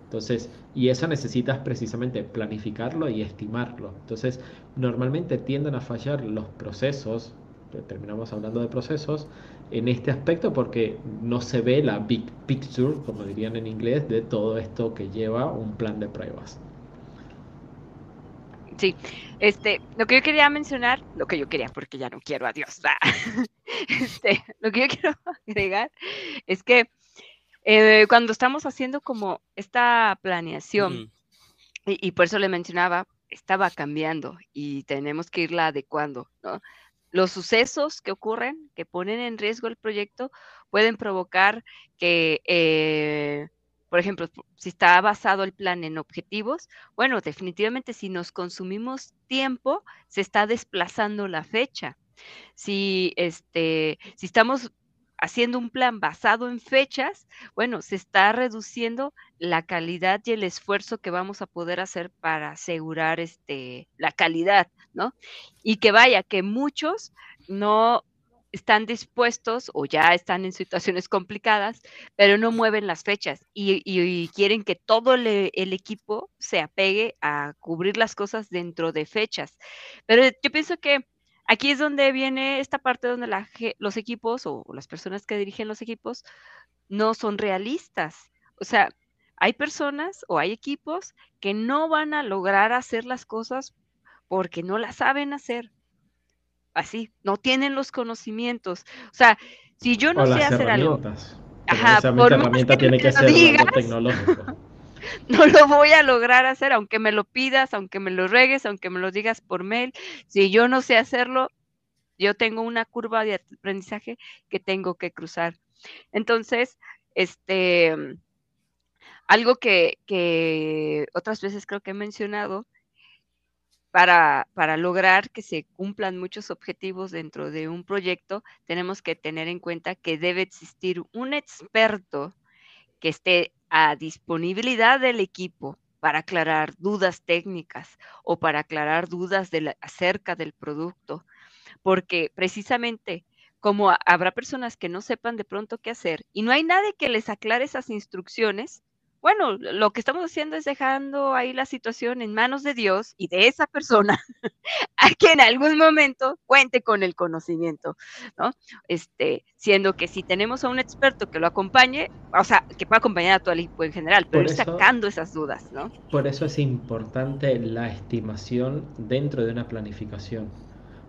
Entonces, y eso necesitas precisamente planificarlo y estimarlo. Entonces, normalmente tienden a fallar los procesos, terminamos hablando de procesos, en este aspecto porque no se ve la big picture, como dirían en inglés, de todo esto que lleva un plan de pruebas. Sí, porque ya no quiero, adiós. Lo que yo quiero agregar es que cuando estamos haciendo como esta planeación, y por eso le mencionaba, estaba cambiando y tenemos que irla adecuando, ¿no? Los sucesos que ocurren, que ponen en riesgo el proyecto, pueden provocar que, por ejemplo, si está basado el plan en objetivos, bueno, definitivamente si nos consumimos tiempo, se está desplazando la fecha. Si estamos haciendo un plan basado en fechas, bueno, se está reduciendo la calidad y el esfuerzo que vamos a poder hacer para asegurar la calidad, ¿no? Y que vaya, que muchos no están dispuestos o ya están en situaciones complicadas, pero no mueven las fechas y quieren que todo el equipo se apegue a cubrir las cosas dentro de fechas. Pero yo pienso que aquí es donde viene esta parte donde los equipos o las personas que dirigen los equipos no son realistas. O sea, hay personas o hay equipos que no van a lograr hacer las cosas porque no las saben hacer. Así, no tienen los conocimientos. O sea, si yo no sé hacer algo... por herramienta tiene que ser algo tecnológico. No lo voy a lograr hacer, aunque me lo pidas, aunque me lo ruegues, aunque me lo digas por mail. Si yo no sé hacerlo, yo tengo una curva de aprendizaje que tengo que cruzar. Entonces, algo que otras veces creo que he mencionado, para lograr que se cumplan muchos objetivos dentro de un proyecto, tenemos que tener en cuenta que debe existir un experto que esté a disponibilidad del equipo para aclarar dudas técnicas o para aclarar dudas acerca del producto, porque precisamente como habrá personas que no sepan de pronto qué hacer y no hay nadie que les aclare esas instrucciones, bueno, lo que estamos haciendo es dejando ahí la situación en manos de Dios y de esa persona a que en algún momento cuente con el conocimiento, ¿no? Siendo que si tenemos a un experto que lo acompañe, o sea, que pueda acompañar a todo el equipo en general, pero ir sacando esas dudas, ¿no? Por eso es importante la estimación dentro de una planificación.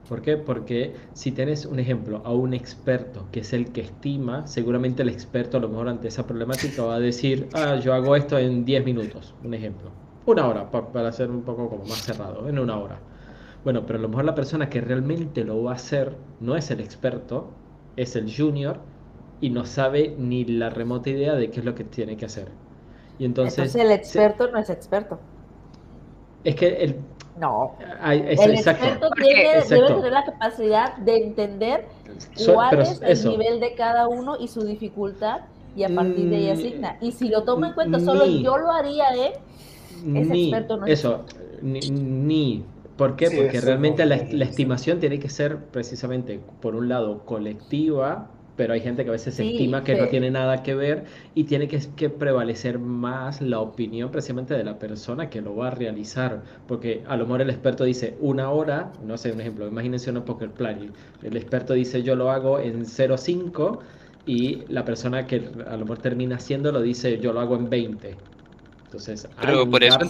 ¿Por qué? Porque si tenés un ejemplo a un experto que es el que estima, seguramente el experto a lo mejor ante esa problemática va a decir, ah, yo hago esto en 10 minutos, un ejemplo. Una hora, para hacer un poco como más cerrado, en una hora. Bueno, pero a lo mejor la persona que realmente lo va a hacer no es el experto, es el junior y no sabe ni la remota idea de qué es lo que tiene que hacer. Y entonces el experto no es experto. Es que el... No, el experto debe tener la capacidad de entender cuál es el nivel de cada uno y su dificultad, y a partir de ahí asigna. Y si lo toma en cuenta, solo yo lo haría, experto no es eso. ¿Por qué? Sí, porque realmente la estimación tiene que ser precisamente, por un lado, colectiva, pero hay gente que a veces estima que no tiene nada que ver y tiene que prevalecer más la opinión precisamente de la persona que lo va a realizar, porque a lo mejor el experto dice una hora, no sé, un ejemplo, imagínense un poker planning, el experto dice yo lo hago en 0.5 y la persona que a lo mejor termina haciéndolo dice yo lo hago en 20. Entonces, pero por eso en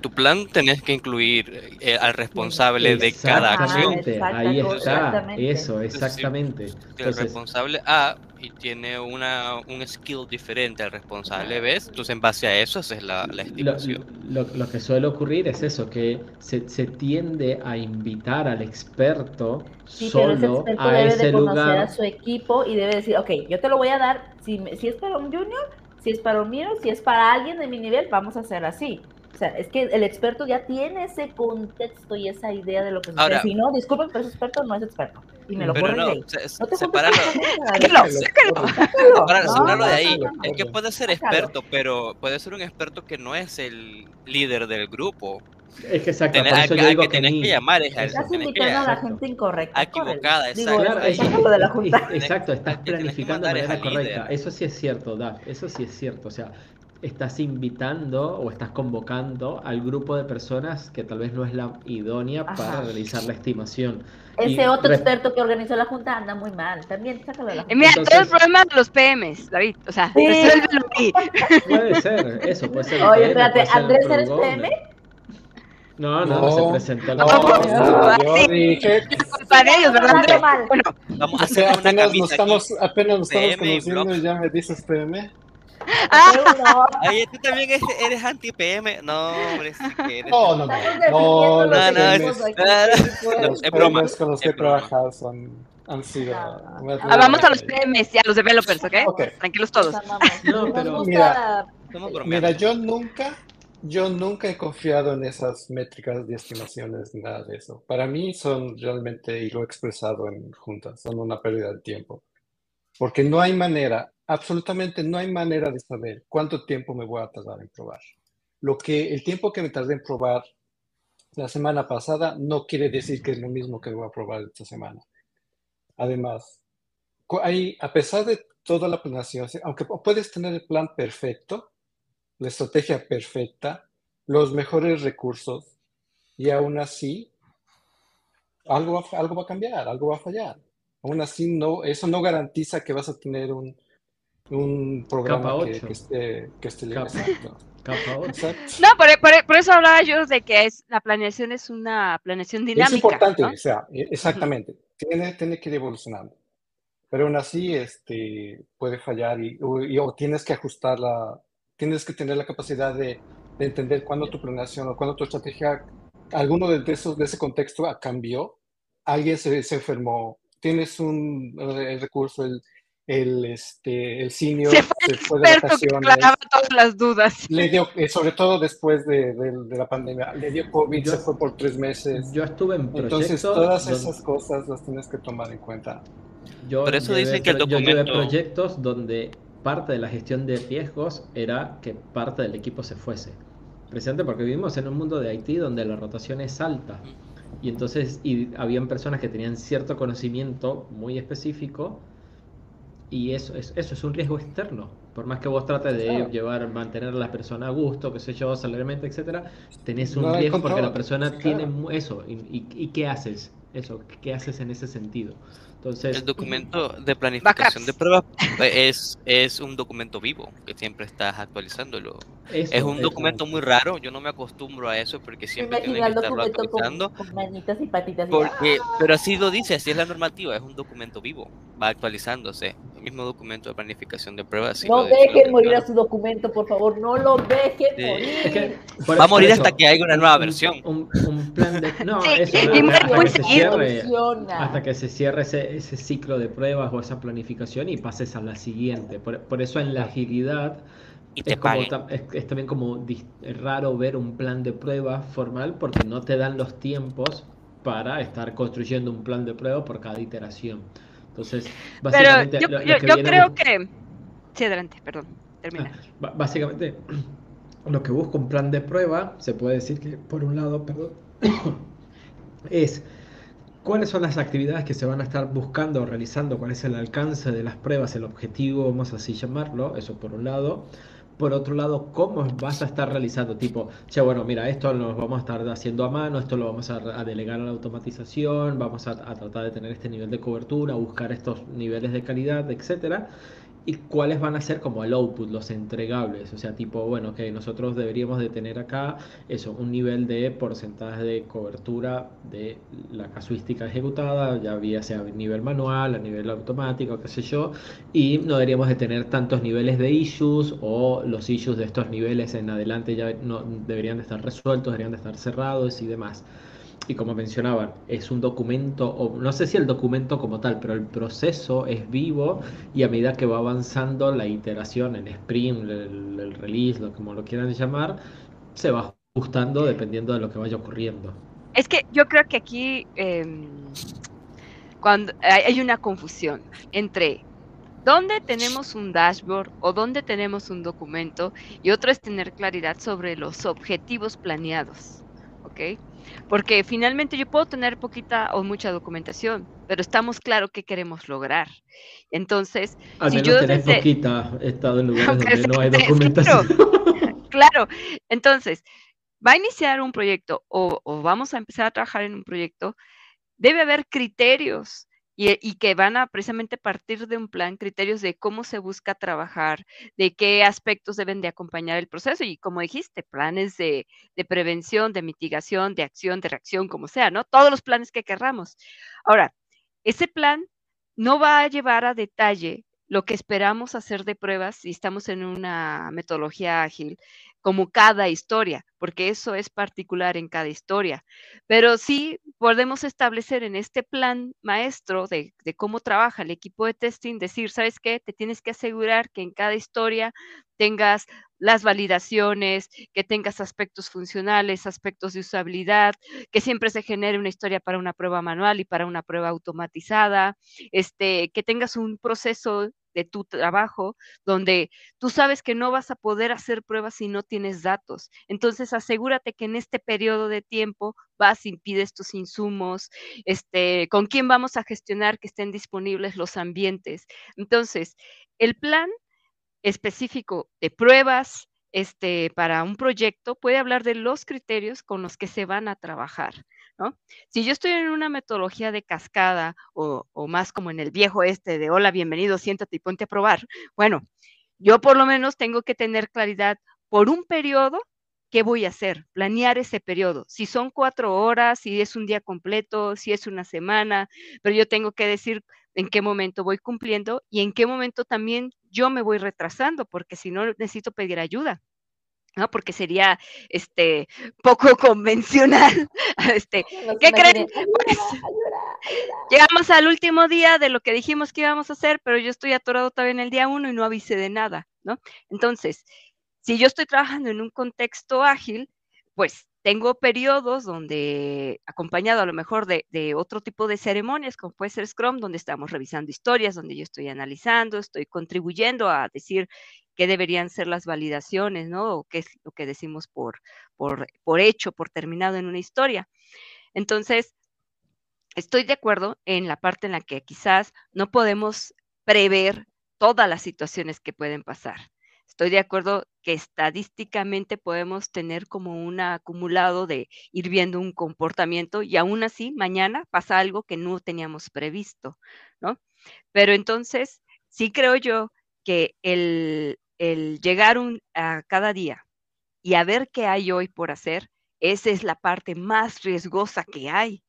tu plan tenés que incluir al responsable de cada acción. Ahí está, eso, exactamente. Entonces, el responsable A y tiene un skill diferente al responsable B, entonces en base a eso haces la estimación. Lo que suele ocurrir es eso, que se tiende a invitar al experto solo a ese lugar. Debe de conocer a su equipo y debe decir, ok, yo te lo voy a dar, si es para un junior, si es para un mío, si es para alguien de mi nivel, vamos a hacer así. O sea, es que el experto ya tiene ese contexto y esa idea de lo que sucede. Si no, disculpen, pero ese experto no es experto. Y me lo corren de ahí. No te separarlo. Separarlo de ahí. Es que puede ser experto, pero puede ser un experto que no es el líder del grupo. Es que exacto, por eso yo digo que tenés que llamar es estás invitando a la gente incorrecta, equivocada, exacto, estás planificando de manera correcta, eso sí es cierto, eso sí es cierto, o sea, estás invitando o estás convocando al grupo de personas que tal vez no es la idónea para realizar la estimación. Ese otro experto que organizó la junta anda muy mal, también sácalo de la junta. Mira, entonces, todo el problema de los PMs, David, o sea, resuélvelo ahí. Puede ser, eso puede ser. Oye, espérate, ¿Andrés eres PM? No, se presentó. Yo dije que para ellos, ¿verdad? Bueno, vamos a hacer una camisa. Apenas nos estamos conociendo y ya me dices PM. Oye, tú también eres anti-PM. No, hombre, sí que eres. No, es broma. Los PMs con los que he trabajado han sido... Vamos a los PMs y a los developers, ¿ok? Tranquilos todos. No, pero mira, yo nunca he confiado en esas métricas de estimaciones, nada de eso. Para mí son realmente, y lo he expresado en juntas, son una pérdida de tiempo. Porque no hay manera, absolutamente no hay manera de saber cuánto tiempo me voy a tardar en probar. El tiempo que me tardé en probar la semana pasada no quiere decir que es lo mismo que voy a probar esta semana. Además, a pesar de toda la planeación, aunque puedes tener el plan perfecto, la estrategia perfecta, los mejores recursos, y aún así algo va a cambiar, algo va a fallar. Aún así, eso no garantiza que vas a tener un programa que esté listo. Por eso hablaba yo de que la planeación es una planeación dinámica. Es importante, ¿no? O sea, exactamente. Tiene que ir evolucionando. Pero aún así puede fallar o tienes que ajustar tienes que tener la capacidad de entender cuándo tu planeación o cuándo tu estrategia, alguno de ese contexto cambió, alguien se enfermó, tienes el recurso, el senior se fue de vacaciones, todas las dudas. Le dio, sobre todo después de la pandemia, le dio COVID, se fue por 3 meses. Yo estuve en proyectos. Entonces todas esas cosas las tienes que tomar en cuenta. Por eso dicen que el documento... Yo llevé proyectos donde... parte de la gestión de riesgos era que parte del equipo se fuese. presente porque vivimos en un mundo de IT donde la rotación es alta. Y entonces habían personas que tenían cierto conocimiento muy específico y eso es un riesgo externo. Por más que vos trates de mantener a la persona a gusto, qué sé yo, salarialmente, etcétera, tenés un riesgo porque la persona tiene eso. ¿Y qué haces? ¿Qué haces en ese sentido? Entonces, el documento de planificación de pruebas es un documento vivo que siempre estás actualizándolo. Es un documento muy raro, yo no me acostumbro a eso porque siempre tienes que estarlo actualizando. Con manitas y patitas porque, pero así lo dice, así es la normativa, es un documento vivo, va actualizándose. El mismo documento de planificación de pruebas. Así no dejen morir a su documento, por favor, no lo dejen morir. Es que, va a morir eso, hasta que haya una nueva versión. Un plan de... No, eso, hasta que se cierre ese ciclo de pruebas o esa planificación y pases a la siguiente. Por eso en la agilidad es también como raro ver un plan de prueba formal porque no te dan los tiempos para estar construyendo un plan de prueba por cada iteración. Entonces, básicamente... Pero yo creo que... Sí, adelante, perdón, termina. Básicamente, lo que busca un plan de prueba, se puede decir que, por un lado, es... ¿Cuáles son las actividades que se van a estar buscando o realizando? ¿Cuál es el alcance de las pruebas? El objetivo, vamos a así llamarlo, eso por un lado. Por otro lado, ¿cómo vas a estar realizando? Tipo, che, bueno, mira, esto lo vamos a estar haciendo a mano, esto lo vamos a delegar a la automatización, vamos a tratar de tener este nivel de cobertura, buscar estos niveles de calidad, etcétera. ¿Y cuáles van a ser como el output, los entregables? O sea, tipo, bueno, que nosotros deberíamos de tener acá eso, un nivel de porcentaje de cobertura de la casuística ejecutada, ya sea a nivel manual, a nivel automático, qué sé yo, y no deberíamos de tener tantos niveles de issues, o los issues de estos niveles en adelante ya no deberían de estar resueltos, deberían de estar cerrados y demás. Y como mencionaban, es un documento, o no sé si el documento como tal, pero el proceso es vivo y a medida que va avanzando la iteración, el sprint, el release, como lo quieran llamar, se va ajustando dependiendo de lo que vaya ocurriendo. Es que yo creo que aquí cuando hay una confusión entre dónde tenemos un dashboard o dónde tenemos un documento y otro es tener claridad sobre los objetivos planeados, ¿ok? Porque finalmente yo puedo tener poquita o mucha documentación, pero estamos claro qué queremos lograr. Entonces, al menos si yo tenés poquita, he estado en lugares donde no hay documentación. Claro, entonces, va a iniciar un proyecto o vamos a empezar a trabajar en un proyecto, debe haber criterios. Y que van a precisamente partir de un plan, criterios de cómo se busca trabajar, de qué aspectos deben de acompañar el proceso y, como dijiste, planes de prevención, de mitigación, de acción, de reacción, como sea, ¿no? Todos los planes que querramos. Ahora, ese plan no va a llevar a detalle lo que esperamos hacer de pruebas si estamos en una metodología ágil, como cada historia, porque eso es particular en cada historia. Pero sí podemos establecer en este plan maestro de cómo trabaja el equipo de testing, decir, ¿sabes qué? Te tienes que asegurar que en cada historia tengas las validaciones, que tengas aspectos funcionales, aspectos de usabilidad, que siempre se genere una historia para una prueba manual y para una prueba automatizada, que tengas un proceso de tu trabajo, donde tú sabes que no vas a poder hacer pruebas si no tienes datos. Entonces, asegúrate que en este periodo de tiempo vas y pides tus insumos, con quién vamos a gestionar que estén disponibles los ambientes. Entonces, el plan específico de pruebas para un proyecto puede hablar de los criterios con los que se van a trabajar, ¿no? Si yo estoy en una metodología de cascada o más como en el viejo de hola, bienvenido, siéntate y ponte a probar, bueno, yo por lo menos tengo que tener claridad por un periodo qué voy a hacer, planear ese periodo, si son 4 horas, si es un día completo, si es una semana, pero yo tengo que decir en qué momento voy cumpliendo y en qué momento también yo me voy retrasando, porque si no necesito pedir ayuda, ¿no? Porque sería poco convencional. ¿Qué creen? Pues, llegamos al último día de lo que dijimos que íbamos a hacer, pero yo estoy atorado todavía en el día 1 y no avisé de nada, ¿no? Entonces, si yo estoy trabajando en un contexto ágil, pues Tengo periodos donde, acompañado a lo mejor de otro tipo de ceremonias, como puede ser Scrum, donde estamos revisando historias, donde yo estoy analizando, estoy contribuyendo a decir qué deberían ser las validaciones, ¿no? O qué es lo que decimos por hecho, por terminado en una historia. Entonces, estoy de acuerdo en la parte en la que quizás no podemos prever todas las situaciones que pueden pasar. Estoy de acuerdo que estadísticamente podemos tener como un acumulado de ir viendo un comportamiento y aún así mañana pasa algo que no teníamos previsto, ¿no? Pero entonces sí creo yo que el llegar a cada día y a ver qué hay hoy por hacer, esa es la parte más riesgosa que hay,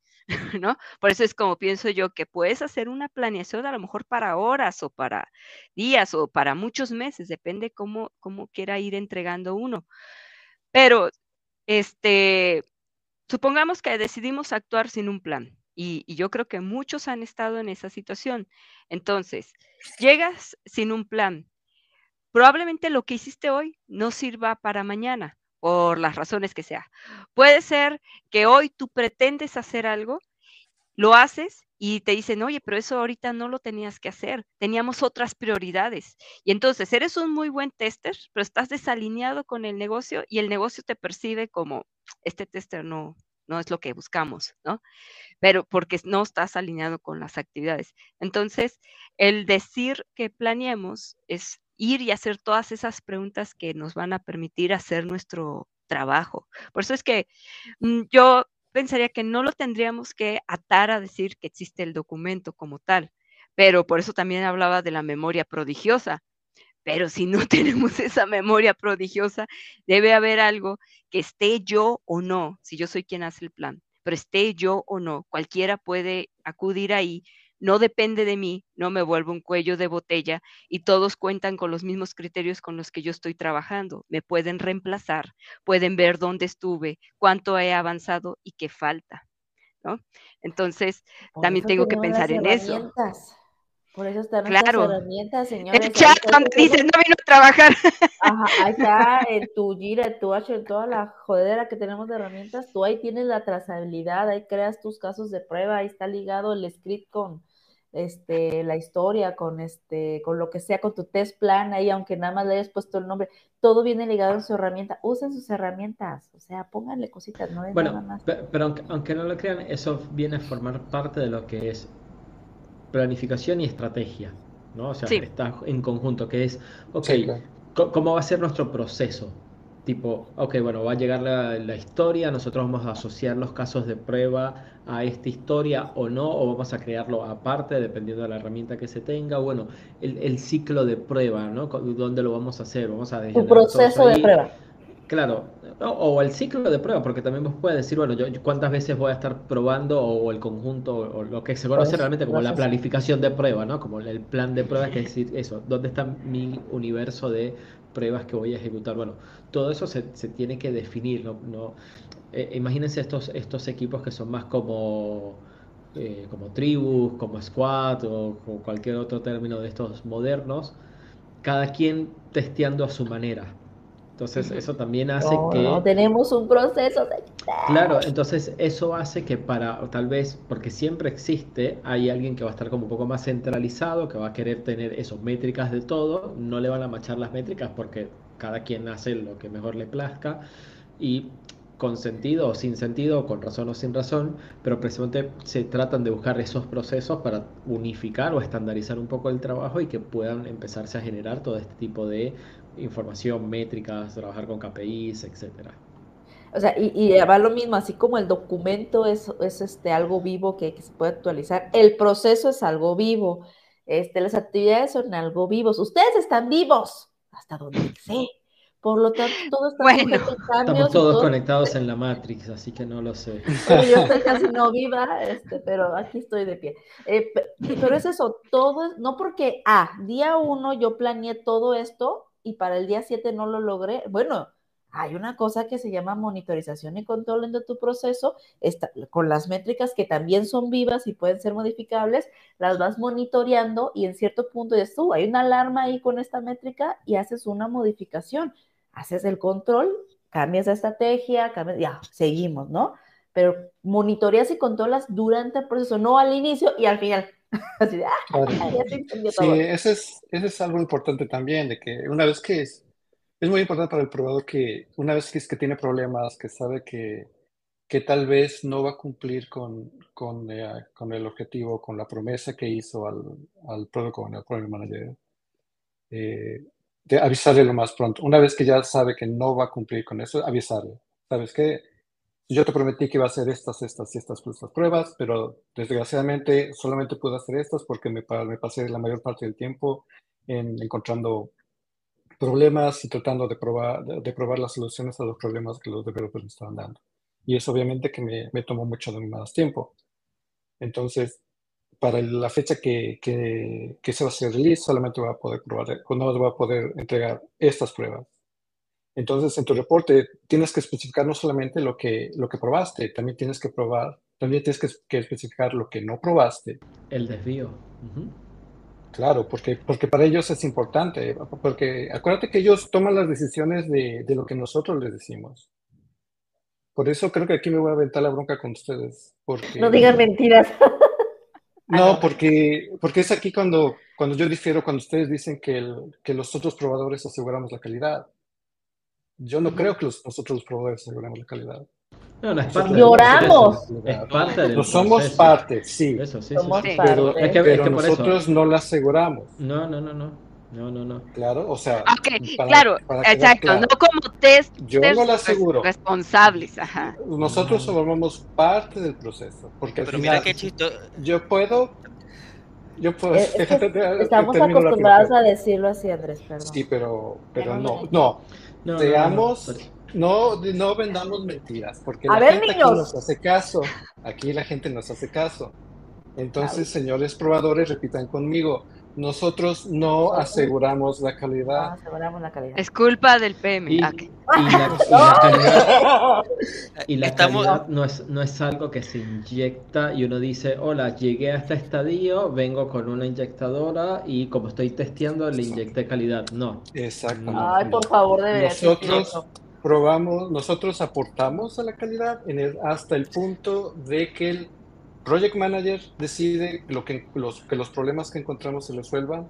¿no? Por eso es como pienso yo que puedes hacer una planeación a lo mejor para horas o para días o para muchos meses, depende cómo quiera ir entregando uno. Pero supongamos que decidimos actuar sin un plan y yo creo que muchos han estado en esa situación. Entonces, llegas sin un plan. Probablemente lo que hiciste hoy no sirva para mañana, por las razones que sea. Puede ser que hoy tú pretendes hacer algo, lo haces y te dicen, oye, pero eso ahorita no lo tenías que hacer, teníamos otras prioridades. Y entonces eres un muy buen tester, pero estás desalineado con el negocio y el negocio te percibe como, este tester no es lo que buscamos, ¿no? Pero porque no estás alineado con las actividades. Entonces, el decir que planeemos es ir y hacer todas esas preguntas que nos van a permitir hacer nuestro trabajo. Por eso es que yo pensaría que no lo tendríamos que atar a decir que existe el documento como tal, pero por eso también hablaba de la memoria prodigiosa. Pero si no tenemos esa memoria prodigiosa, debe haber algo que esté yo o no, si yo soy quien hace el plan, pero esté yo o no, cualquiera puede acudir ahí. No depende de mí, no me vuelvo un cuello de botella y todos cuentan con los mismos criterios con los que yo estoy trabajando. Me pueden reemplazar, pueden ver dónde estuve, cuánto he avanzado y qué falta, ¿no? Entonces, también tengo que pensar en eso. Por eso están nuestras herramientas, señores. El chat donde dicen, no vino a trabajar. Ajá, acá en tu Jira, en tu Asher, en toda la jodera que tenemos de herramientas, tú ahí tienes la trazabilidad, ahí creas tus casos de prueba, ahí está ligado el script con la historia, con lo que sea, con tu test plan ahí, aunque nada más le hayas puesto el nombre, todo viene ligado en su herramienta. Usen sus herramientas, o sea, pónganle cositas, no es nada más. Pero aunque no lo crean, eso viene a formar parte de lo que es planificación y estrategia, ¿no? O sea, sí, está en conjunto, que es, ok, sí, claro, ¿cómo va a ser nuestro proceso? Tipo, ok, bueno, va a llegar la historia, nosotros vamos a asociar los casos de prueba a esta historia o no, o vamos a crearlo aparte, dependiendo de la herramienta que se tenga. Bueno, el ciclo de prueba, ¿no? ¿Dónde lo vamos a hacer? Vamos a un proceso de prueba. Claro, o el ciclo de prueba, porque también vos puedes decir, bueno, yo cuántas veces voy a estar probando, o el conjunto, o lo que se conoce realmente como la planificación de prueba, ¿no? Como el plan de prueba, que es decir, eso, ¿dónde está mi universo de pruebas que voy a ejecutar? Bueno, todo eso se tiene que definir, ¿no? Imagínense estos equipos que son más como tribus, como squad, o cualquier otro término de estos modernos, cada quien testeando a su manera. Entonces, eso también hace que... No, tenemos un proceso de... Claro, entonces eso hace que tal vez, porque siempre existe, hay alguien que va a estar como un poco más centralizado, que va a querer tener esos métricas de todo, no le van a machar las métricas porque cada quien hace lo que mejor le plazca, y con sentido o sin sentido, con razón o sin razón, pero precisamente se tratan de buscar esos procesos para unificar o estandarizar un poco el trabajo y que puedan empezarse a generar todo este tipo de información, métricas, trabajar con KPIs, etcétera. O sea, y va lo mismo, así como el documento es algo vivo que se puede actualizar, el proceso es algo vivo, las actividades son algo vivos, ustedes están vivos, hasta donde sé. Por lo tanto, todos estamos todos conectados en la Matrix, así que no lo sé. Yo estoy casi no viva, pero aquí estoy de pie. Pero es eso, todo, no porque, día 1 yo planeé todo esto y para el día 7 no lo logré. Bueno, hay una cosa que se llama monitorización y control de tu proceso, con las métricas que también son vivas y pueden ser modificables, las vas monitoreando y en cierto punto dices, hay una alarma ahí con esta métrica y haces una modificación. Haces el control, cambias de estrategia, cambias, ya, seguimos, ¿no? Pero monitoreas y controlas durante el proceso, no al inicio y al final. Así de, ya se entendió todo. Sí, ese es algo importante también, de que una vez que es muy importante para el probador que una vez que es que tiene problemas, que sabe que tal vez no va a cumplir con el objetivo, con la promesa que hizo al Product Owner, al Product Manager, de avisarle lo más pronto. Una vez que ya sabe que no va a cumplir con eso, avisarle. ¿Sabes qué? Yo te prometí que iba a hacer estas pruebas, pero desgraciadamente solamente pude hacer estas porque me pasé la mayor parte del tiempo encontrando problemas y tratando de probar las soluciones a los problemas que los developers me estaban dando. Y eso obviamente que me tomó mucho más tiempo. Entonces, para la fecha que se va a hacer release, solamente va a poder entregar estas pruebas. Entonces, en tu reporte tienes que especificar no solamente lo que probaste, también tienes que especificar lo que no probaste. El desvío. Uh-huh. Claro, porque para ellos es importante, porque acuérdate que ellos toman las decisiones de lo que nosotros les decimos. Por eso creo que aquí me voy a aventar la bronca con ustedes. Porque, no digan mentiras. No, porque es aquí cuando yo difiero, cuando ustedes dicen que los otros probadores aseguramos la calidad. Yo no creo que nosotros los probadores aseguremos la calidad. No, es parte. Lloramos. No somos parte, sí. Eso, sí, somos sí. Parte. Pero, es que nosotros no la aseguramos. No. Claro, o sea. Okay, claro, no como test. Yo no la aseguro. Responsables, ajá. Nosotros formamos parte del proceso, porque al final, mira qué chistoso. Yo puedo. Estamos acostumbrados a decirlo así, Andrés. Perdón. Sí, pero no. Seamos. No vendamos mentiras, porque la gente aquí nos hace caso. Aquí la gente nos hace caso. Entonces, señores probadores, repitan conmigo. Nosotros no aseguramos la calidad. No aseguramos la calidad. Es culpa del PM. Y la calidad no es algo que se inyecta y uno dice, hola, llegué a este estadio, vengo con una inyectadora y como estoy testeando, le inyecté calidad. No. Exacto. Ay, por favor, debería ser cierto. Nosotros aportamos a la calidad hasta el punto de que el Project Manager decide que los problemas que encontramos se resuelvan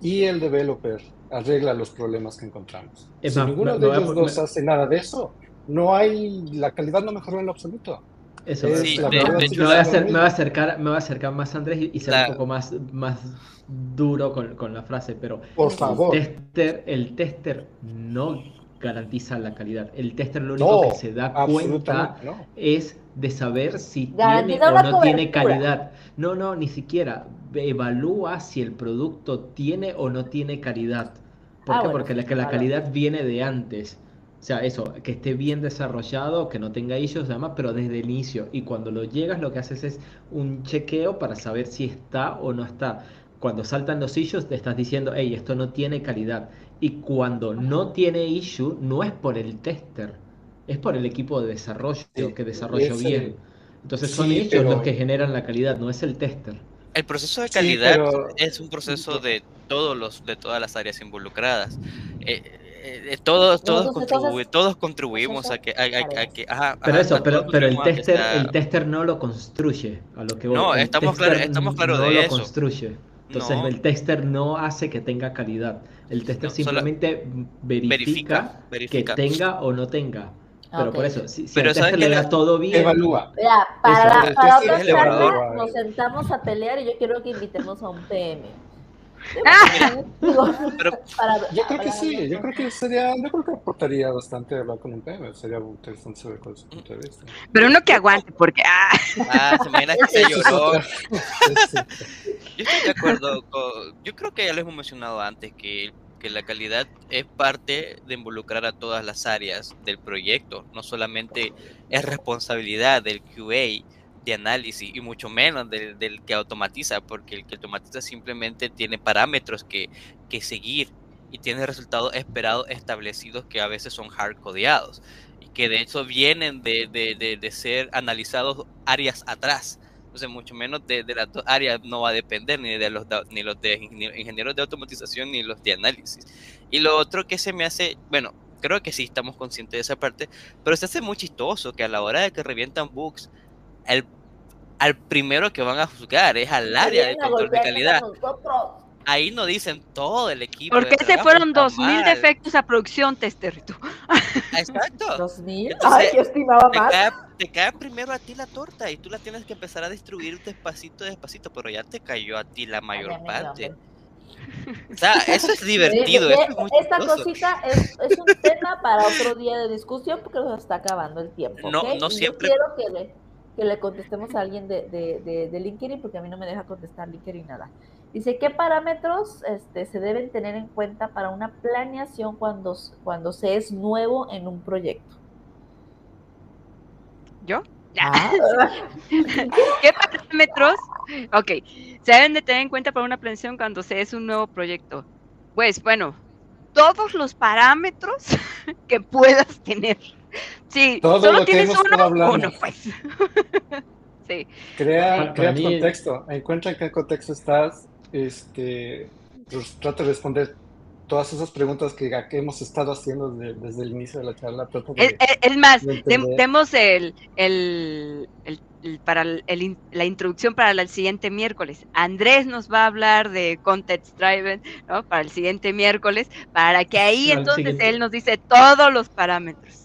y el developer arregla los problemas que encontramos. Si ninguno de ellos dos hace nada de eso, la calidad no mejoró en lo absoluto. Eso sí, me voy a acercar más a Andrés y ser un poco más duro con la frase, pero por favor. El tester no garantiza la calidad. El tester lo único que se da cuenta es de saber si tiene o no tiene calidad. No, ni siquiera evalúa si el producto tiene o no tiene calidad. ¿Por qué? Porque la calidad viene de antes. O sea, eso, que esté bien desarrollado, que no tenga issues, además, pero desde el inicio. Y cuando lo llegas, lo que haces es un chequeo para saber si está o no está. Cuando saltan los issues, te estás diciendo, hey, esto no tiene calidad. Y cuando no tiene issue, no es por el tester, es por el equipo de desarrollo que desarrolló bien. Entonces son ellos los que generan la calidad, no es el tester. El proceso de calidad es un proceso de todas las áreas involucradas. Todos contribuimos a que pero el tester no lo construye, a lo que voy. No, estamos claros de eso. No lo construye. Entonces el tester no hace que tenga calidad. El tester simplemente verifica que tenga o no tenga. Pero por eso, si el tester le da todo bien, evalúa. Mira, para otras charlas nos sentamos a pelear y yo quiero que invitemos a un PM. Yo creo que aportaría bastante hablar con un PM. Sería interesante saber cuál es su punto de vista. Pero uno que aguante, porque se imagina que se lloró. Yo estoy de acuerdo yo creo que ya les hemos mencionado antes que la calidad es parte de involucrar a todas las áreas del proyecto. No solamente es responsabilidad del QA de análisis y mucho menos del que automatiza, porque el que automatiza simplemente tiene parámetros que seguir y tiene resultados esperados establecidos que a veces son hard codeados y que de hecho vienen de ser analizados áreas atrás. Entonces mucho menos de las dos áreas no va a depender ni los de ingenieros de automatización ni los de análisis. Y lo otro que se me hace, bueno, creo que sí estamos conscientes de esa parte, pero se hace muy chistoso que a la hora de que revientan bugs, al primero que van a juzgar es al área de control de calidad. Ahí no dicen todo el equipo. Porque se fueron 2.000 defectos a producción, tester. Exacto. 2.000. Ay, yo estimaba más. Te cae primero a ti la torta y tú la tienes que empezar a distribuir despacito, pero ya te cayó a ti la mayor parte. O sea, eso es divertido. Esta cosita es un tema para otro día de discusión porque nos está acabando el tiempo. No, no siempre. Yo quiero que le contestemos a alguien de LinkedIn, porque a mí no me deja contestar LinkedIn nada. Dice, ¿qué parámetros se deben tener en cuenta para una planeación cuando se es nuevo en un proyecto? ¿Yo? Ah. ¿Qué parámetros? Ok, se deben de tener en cuenta para una planeación cuando se es un nuevo proyecto. Pues, bueno, todos los parámetros que puedas tener. Sí, todo solo tienes uno, pues. Sí. Crea contexto, encuentra en qué contexto estás, trata de responder todas esas preguntas que hemos estado haciendo desde el inicio de la charla. Es más, demos la introducción para el siguiente miércoles. Andrés nos va a hablar de Context Driven, ¿no? Para el siguiente miércoles, para que ahí entonces él nos dice todos los parámetros.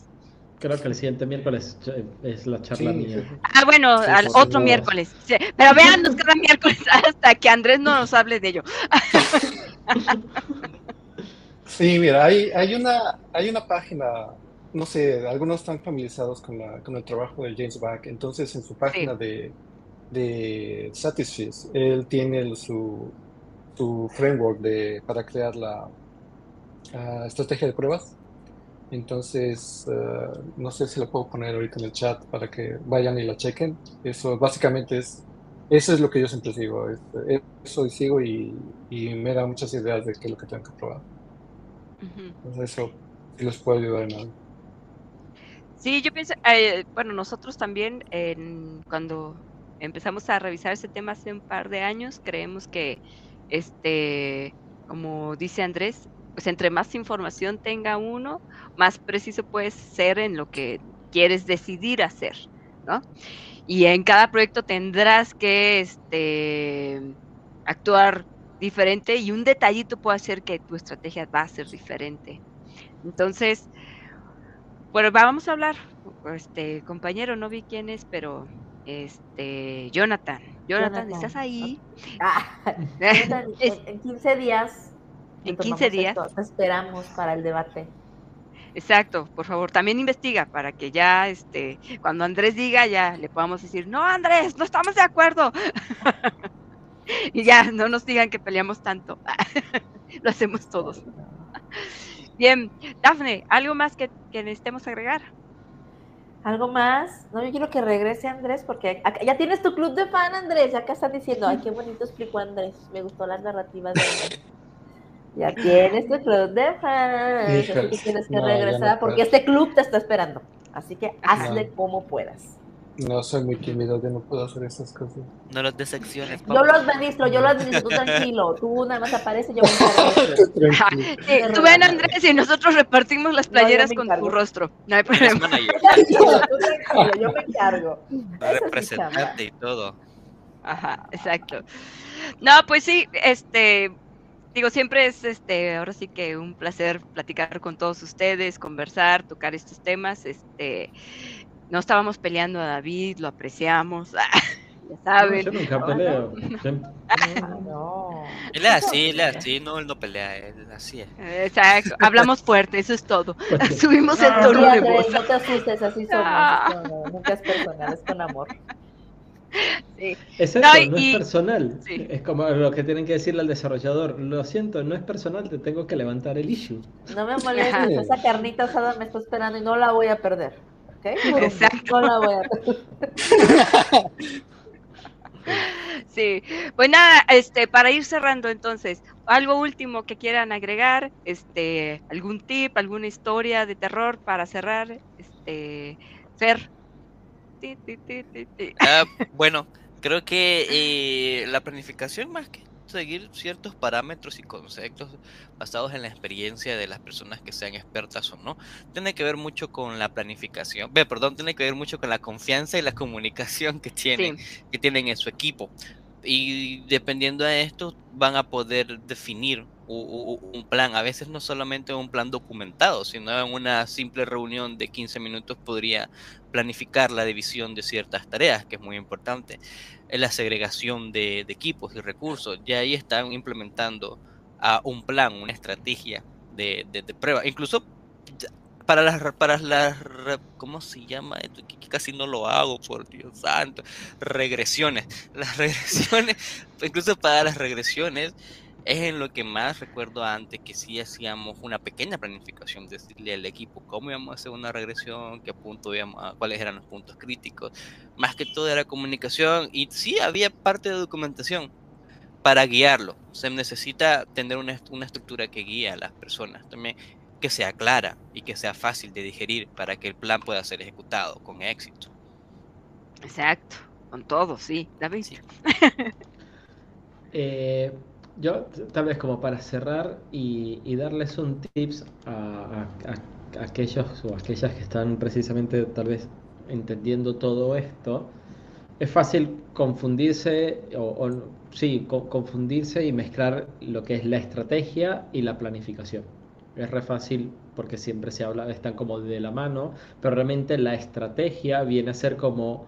Creo que el siguiente miércoles es la charla mía. Ah, bueno, sí, al otro miércoles. Sí, pero vean, nos queda miércoles hasta que Andrés no nos hable de ello. Sí, mira, hay una página, no sé, algunos están familiarizados con el trabajo de James Bach. Entonces, en su página de Satisfice, él tiene su framework para crear la estrategia de pruebas. Entonces, no sé si lo puedo poner ahorita en el chat para que vayan y la chequen. Eso básicamente eso es lo que yo siempre sigo. Eso sigo y me da muchas ideas de qué es lo que tengo que probar. Uh-huh. Entonces, eso los puede ayudar en algo. Sí, yo pienso, bueno, nosotros también, cuando empezamos a revisar ese tema hace un par de años, creemos que, como dice Andrés, pues entre más información tenga uno, más preciso puedes ser en lo que quieres decidir hacer, ¿no? Y en cada proyecto tendrás que actuar diferente, y un detallito puede hacer que tu estrategia va a ser diferente. Entonces, bueno, vamos a hablar, compañero, no vi quién es, pero... Jonathan, ¿estás ahí? Ah, en 15 días... En 15 días. Te esperamos para el debate. Exacto, por favor, también investiga para que ya, cuando Andrés diga, ya le podamos decir, no, Andrés, no estamos de acuerdo. Y ya no nos digan que peleamos tanto. Lo hacemos todos. Bien, Dafne, ¿algo más que necesitemos agregar? ¿Algo más? No, yo quiero que regrese Andrés, porque acá, ya tienes tu club de fan, Andrés. Acá están diciendo, ay, qué bonito explicó Andrés. Me gustó las narrativas de Andrés. Ya tienes tu club de fans, así que tienes que regresar, porque este club te está esperando, así que hazle como puedas. No, soy muy tímido, yo no puedo hacer esas cosas. No los decepciones. Yo los administro, tú tranquilo, tú nada más apareces, yo me encargo. Tú ven, Andrés, y nosotros repartimos las playeras con tu rostro, no hay problema. Tú tranquilo, yo me encargo. Representante y todo. Ajá, exacto. No, pues sí, digo, siempre es ahora sí que un placer platicar con todos ustedes, conversar, tocar estos temas. No estábamos peleando a David, lo apreciamos. Ya saben. No, yo nunca peleo. No. Él es así, no, él no pelea, él así es. Exacto, hablamos fuerte, eso es todo. Subimos el tono de voz. No te asustes, así somos. No, nunca es personal, es con amor. Sí. No es personal. Sí. Es como lo que tienen que decirle al desarrollador. Lo siento, no es personal, te tengo que levantar el issue. No me molestes, esa carnita asada me está esperando y no la voy a perder. ¿Okay? Exacto. No la voy a perder. Sí. Pues nada, para ir cerrando entonces, algo último que quieran agregar, algún tip, alguna historia de terror para cerrar, Fer. Bueno, creo que la planificación más que seguir ciertos parámetros y conceptos basados en la experiencia de las personas que sean expertas o no. Tiene que ver mucho con la planificación, tiene que ver mucho con la confianza y la comunicación que tienen, que tienen en su equipo. Y dependiendo de esto van a poder definir un plan, a veces no solamente un plan documentado, sino en una simple reunión de 15 minutos podría planificar la división de ciertas tareas, que es muy importante, la segregación de equipos y recursos. Ya ahí están implementando un plan, una estrategia de prueba, incluso para las ¿cómo se llama esto? Casi no lo hago, por Dios santo. Regresiones. Las regresiones, incluso para las regresiones, es en lo que más recuerdo antes, que sí hacíamos una pequeña planificación, decirle al equipo cómo íbamos a hacer una regresión, qué punto íbamos, cuáles eran los puntos críticos. Más que todo era comunicación, y sí había parte de documentación para guiarlo. Se necesita tener una estructura que guíe a las personas también, que sea clara y que sea fácil de digerir para que el plan pueda ser ejecutado con éxito. Exacto, con todo, sí, David. Sí. Yo, tal vez como para cerrar y darles un tips a aquellos o aquellas que están precisamente tal vez entendiendo todo esto, es fácil confundirse confundirse y mezclar lo que es la estrategia y la planificación. Es re fácil porque siempre se habla, están como de la mano, pero realmente la estrategia viene a ser como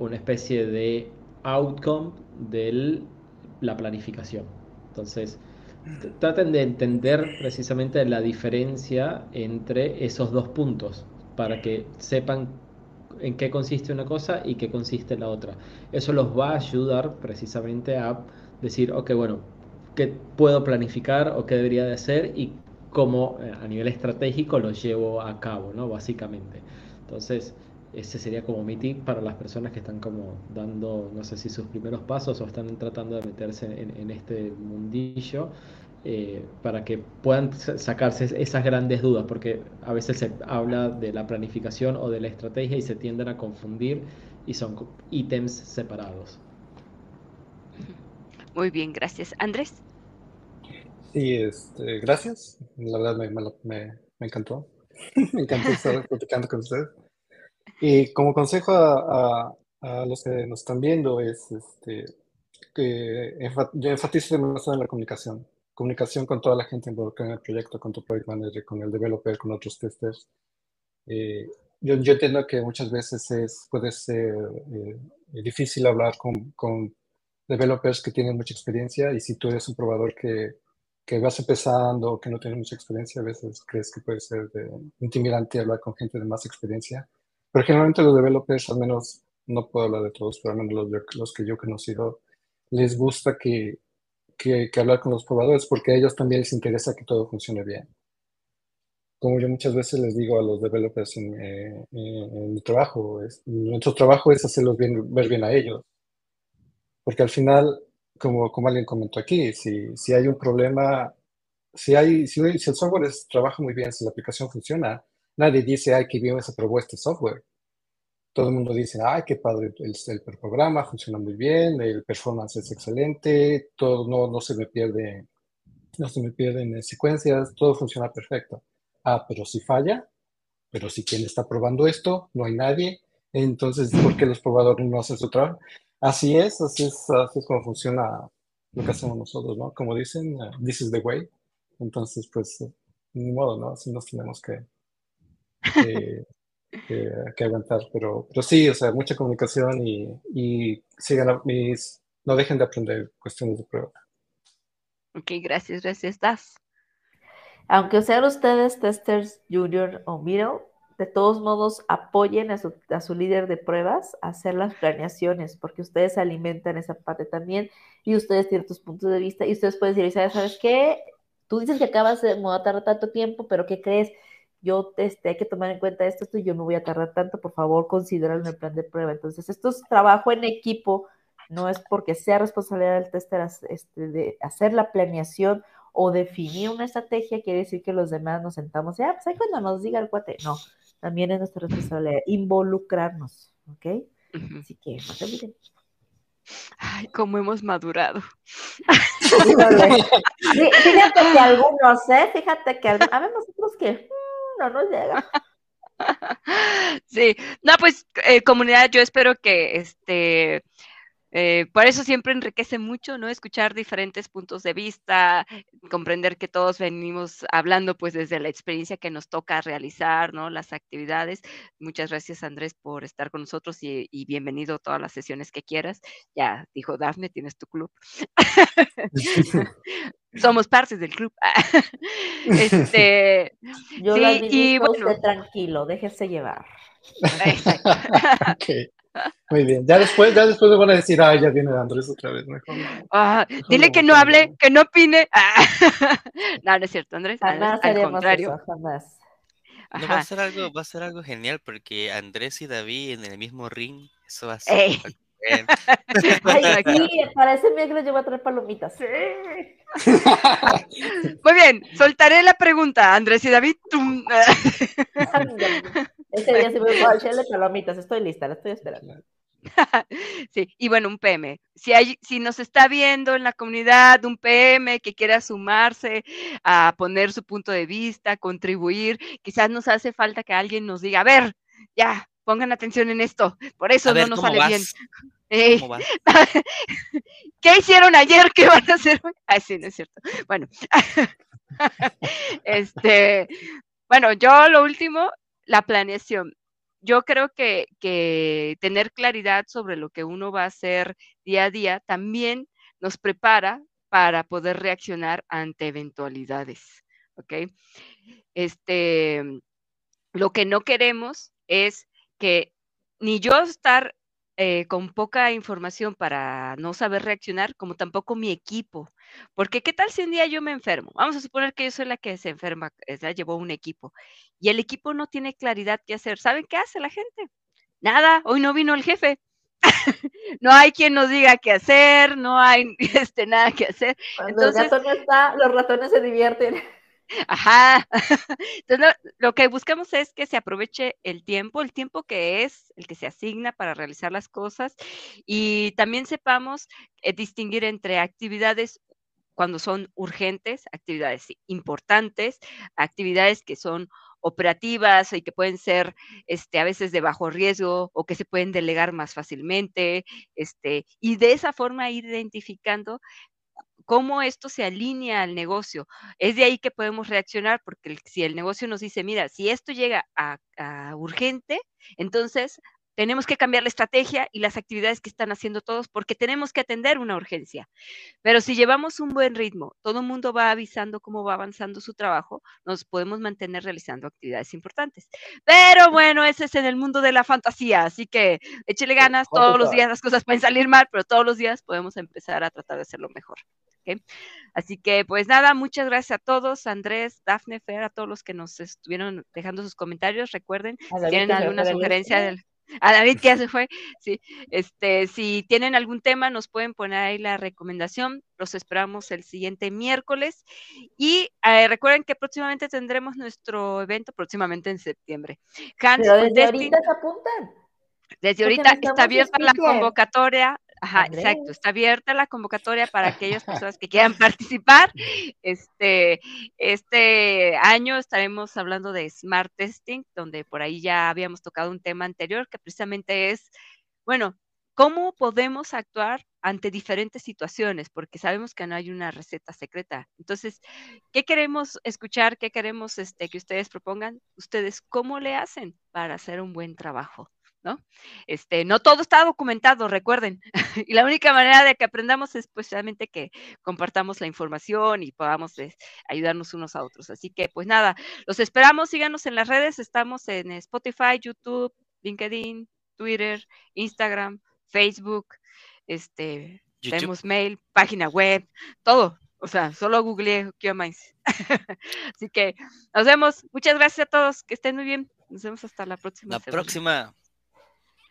una especie de outcome de la planificación. Entonces, traten de entender precisamente la diferencia entre esos dos puntos para que sepan en qué consiste una cosa y qué consiste la otra. Eso los va a ayudar precisamente a decir, ok, bueno, ¿qué puedo planificar o qué debería de hacer? Y como a nivel estratégico lo llevo a cabo, ¿no? Básicamente. Entonces, ese sería como mi tip para las personas que están como dando, no sé si sus primeros pasos o están tratando de meterse en este mundillo, para que puedan sacarse esas grandes dudas, porque a veces se habla de la planificación o de la estrategia y se tienden a confundir y son ítems separados. Muy bien, gracias. Andrés. Y gracias, la verdad me encantó, me encantó estar platicando con ustedes. Y como consejo a los que nos están viendo es que yo enfatizo demasiado en la comunicación con toda la gente involucrada en el proyecto, con tu project manager, con el developer, con otros testers. Yo entiendo que muchas veces puede ser difícil hablar con developers que tienen mucha experiencia, y si tú eres un probador que vas empezando, que no tienes mucha experiencia, a veces crees que puede ser intimidante hablar con gente de más experiencia. Pero generalmente los developers, al menos, no puedo hablar de todos, pero al menos los que yo he conocido, les gusta que hablar con los probadores, porque a ellos también les interesa que todo funcione bien. Como yo muchas veces les digo a los developers en mi trabajo, nuestro trabajo es hacerlos ver bien a ellos. Porque al final, como alguien comentó aquí, si hay un problema, si el software trabaja muy bien, si la aplicación funciona, nadie dice, ay, qué bien se probó este software. Todo el mundo dice, ay, qué padre el programa, funciona muy bien, el performance es excelente, todo, no se me pierden secuencias, todo funciona perfecto. Pero si falla, pero si quien está probando esto, no hay nadie, entonces, ¿por qué los probadores no hacen su trabajo? Así es como funciona lo que hacemos nosotros, ¿no? Como dicen, this is the way. Entonces, pues, ni modo, ¿no? Así nos tenemos que aguantar. Pero sí, o sea, mucha comunicación y sigan, no dejen de aprender cuestiones de prueba. Ok, gracias, Das. Aunque sean ustedes testers junior o middle, de todos modos, apoyen a su líder de pruebas a hacer las planeaciones, porque ustedes alimentan esa parte también y ustedes tienen tus puntos de vista y ustedes pueden decir, ¿sabes qué? Tú dices que acabas de tardar tanto tiempo, pero ¿qué crees? Yo hay que tomar en cuenta esto y yo no voy a tardar tanto, por favor, considéralo en el plan de prueba. Entonces, esto es trabajo en equipo, no es porque sea responsabilidad del tester de hacer la planeación o definir una estrategia, quiere decir que los demás nos sentamos y, pues ahí cuando nos diga el cuate, no. También es nuestra responsabilidad involucrarnos, ¿ok? Uh-huh. Así que, no te olviden. Ay, cómo hemos madurado. Fíjate que algunos, fíjate que habemos otros que no nos llega. Sí, no, pues comunidad, yo espero que por eso siempre enriquece mucho, ¿no? Escuchar diferentes puntos de vista, comprender que todos venimos hablando pues desde la experiencia que nos toca realizar, ¿no? Las actividades. Muchas gracias, Andrés, por estar con nosotros y bienvenido a todas las sesiones que quieras. Ya dijo Dafne, tienes tu club. Somos partes del club. Yo sí, las y bueno, usted tranquilo, déjese llevar. Exacto. Okay. Muy bien, ya después me van a decir, ay, ya viene Andrés otra vez, mejor. Mejor dile que no hable, que no opine. No, no es cierto, Andrés, jamás al contrario. Eso, jamás. No, va a ser algo genial, porque Andrés y David en el mismo ring, eso va a ser. Ay, sí, para ese miércoles yo voy a traer palomitas. Sí. Muy bien, soltaré la pregunta, Andrés y David. Ese día se me va a echarle palomitas, estoy lista, la estoy esperando. Sí, y bueno, un PM. Si nos está viendo en la comunidad, un PM que quiera sumarse a poner su punto de vista, contribuir, quizás nos hace falta que alguien nos diga, a ver, ya, pongan atención en esto, por eso no nos sale bien. ¿Qué hicieron ayer? ¿Qué van a hacer hoy? Ah, sí, no es cierto. Bueno, bueno, yo lo último, la planeación. Yo creo que tener claridad sobre lo que uno va a hacer día a día también nos prepara para poder reaccionar ante eventualidades, ¿ok? Lo que no queremos es que ni yo estar con poca información para no saber reaccionar, como tampoco mi equipo. Porque ¿qué tal si un día yo me enfermo? Vamos a suponer que yo soy la que se enferma, la llevó un equipo, y el equipo no tiene claridad qué hacer. ¿Saben qué hace la gente? Nada, hoy no vino el jefe. No hay quien nos diga qué hacer, no hay nada que hacer. Cuando entonces, el gato no está, los ratones se divierten. Ajá. Entonces, lo que buscamos es que se aproveche el tiempo que es, el que se asigna para realizar las cosas, y también sepamos distinguir entre actividades cuando son urgentes, actividades importantes, actividades que son operativas y que pueden ser a veces de bajo riesgo o que se pueden delegar más fácilmente, y de esa forma ir identificando cómo esto se alinea al negocio. Es de ahí que podemos reaccionar, porque si el negocio nos dice, mira, si esto llega a urgente, entonces tenemos que cambiar la estrategia y las actividades que están haciendo todos, porque tenemos que atender una urgencia. Pero si llevamos un buen ritmo, todo el mundo va avisando cómo va avanzando su trabajo, nos podemos mantener realizando actividades importantes. Pero bueno, ese es en el mundo de la fantasía, así que échele ganas, todos los días las cosas pueden salir mal, pero todos los días podemos empezar a tratar de hacerlo mejor. ¿Okay? Así que pues nada, muchas gracias a todos, Andrés, Dafne, Fer, a todos los que nos estuvieron dejando sus comentarios. Recuerden, si tienen alguna sugerencia a David que ya se fue, sí, si tienen algún tema nos pueden poner ahí la recomendación, los esperamos el siguiente miércoles y recuerden que próximamente tendremos nuestro evento, próximamente en septiembre. Pero desde ahorita se apuntan. Desde ahorita está abierta la convocatoria. Ajá, Andrés. Exacto, está abierta la convocatoria para aquellas personas que quieran participar. Este año estaremos hablando de Smart Testing, donde por ahí ya habíamos tocado un tema anterior, que precisamente es, bueno, ¿cómo podemos actuar ante diferentes situaciones? Porque sabemos que no hay una receta secreta. Entonces, ¿qué queremos escuchar? ¿Qué queremos que ustedes propongan? ¿Ustedes cómo le hacen para hacer un buen trabajo? ¿No? No todo está documentado, recuerden, y la única manera de que aprendamos es pues realmente que compartamos la información y podamos ayudarnos unos a otros, así que pues nada, los esperamos, síganos en las redes, estamos en Spotify, YouTube, LinkedIn, Twitter, Instagram, Facebook, tenemos mail, página web, todo, o sea, solo googleé QA Minders. Así que nos vemos, muchas gracias a todos, que estén muy bien, nos vemos hasta la próxima. La próxima semana.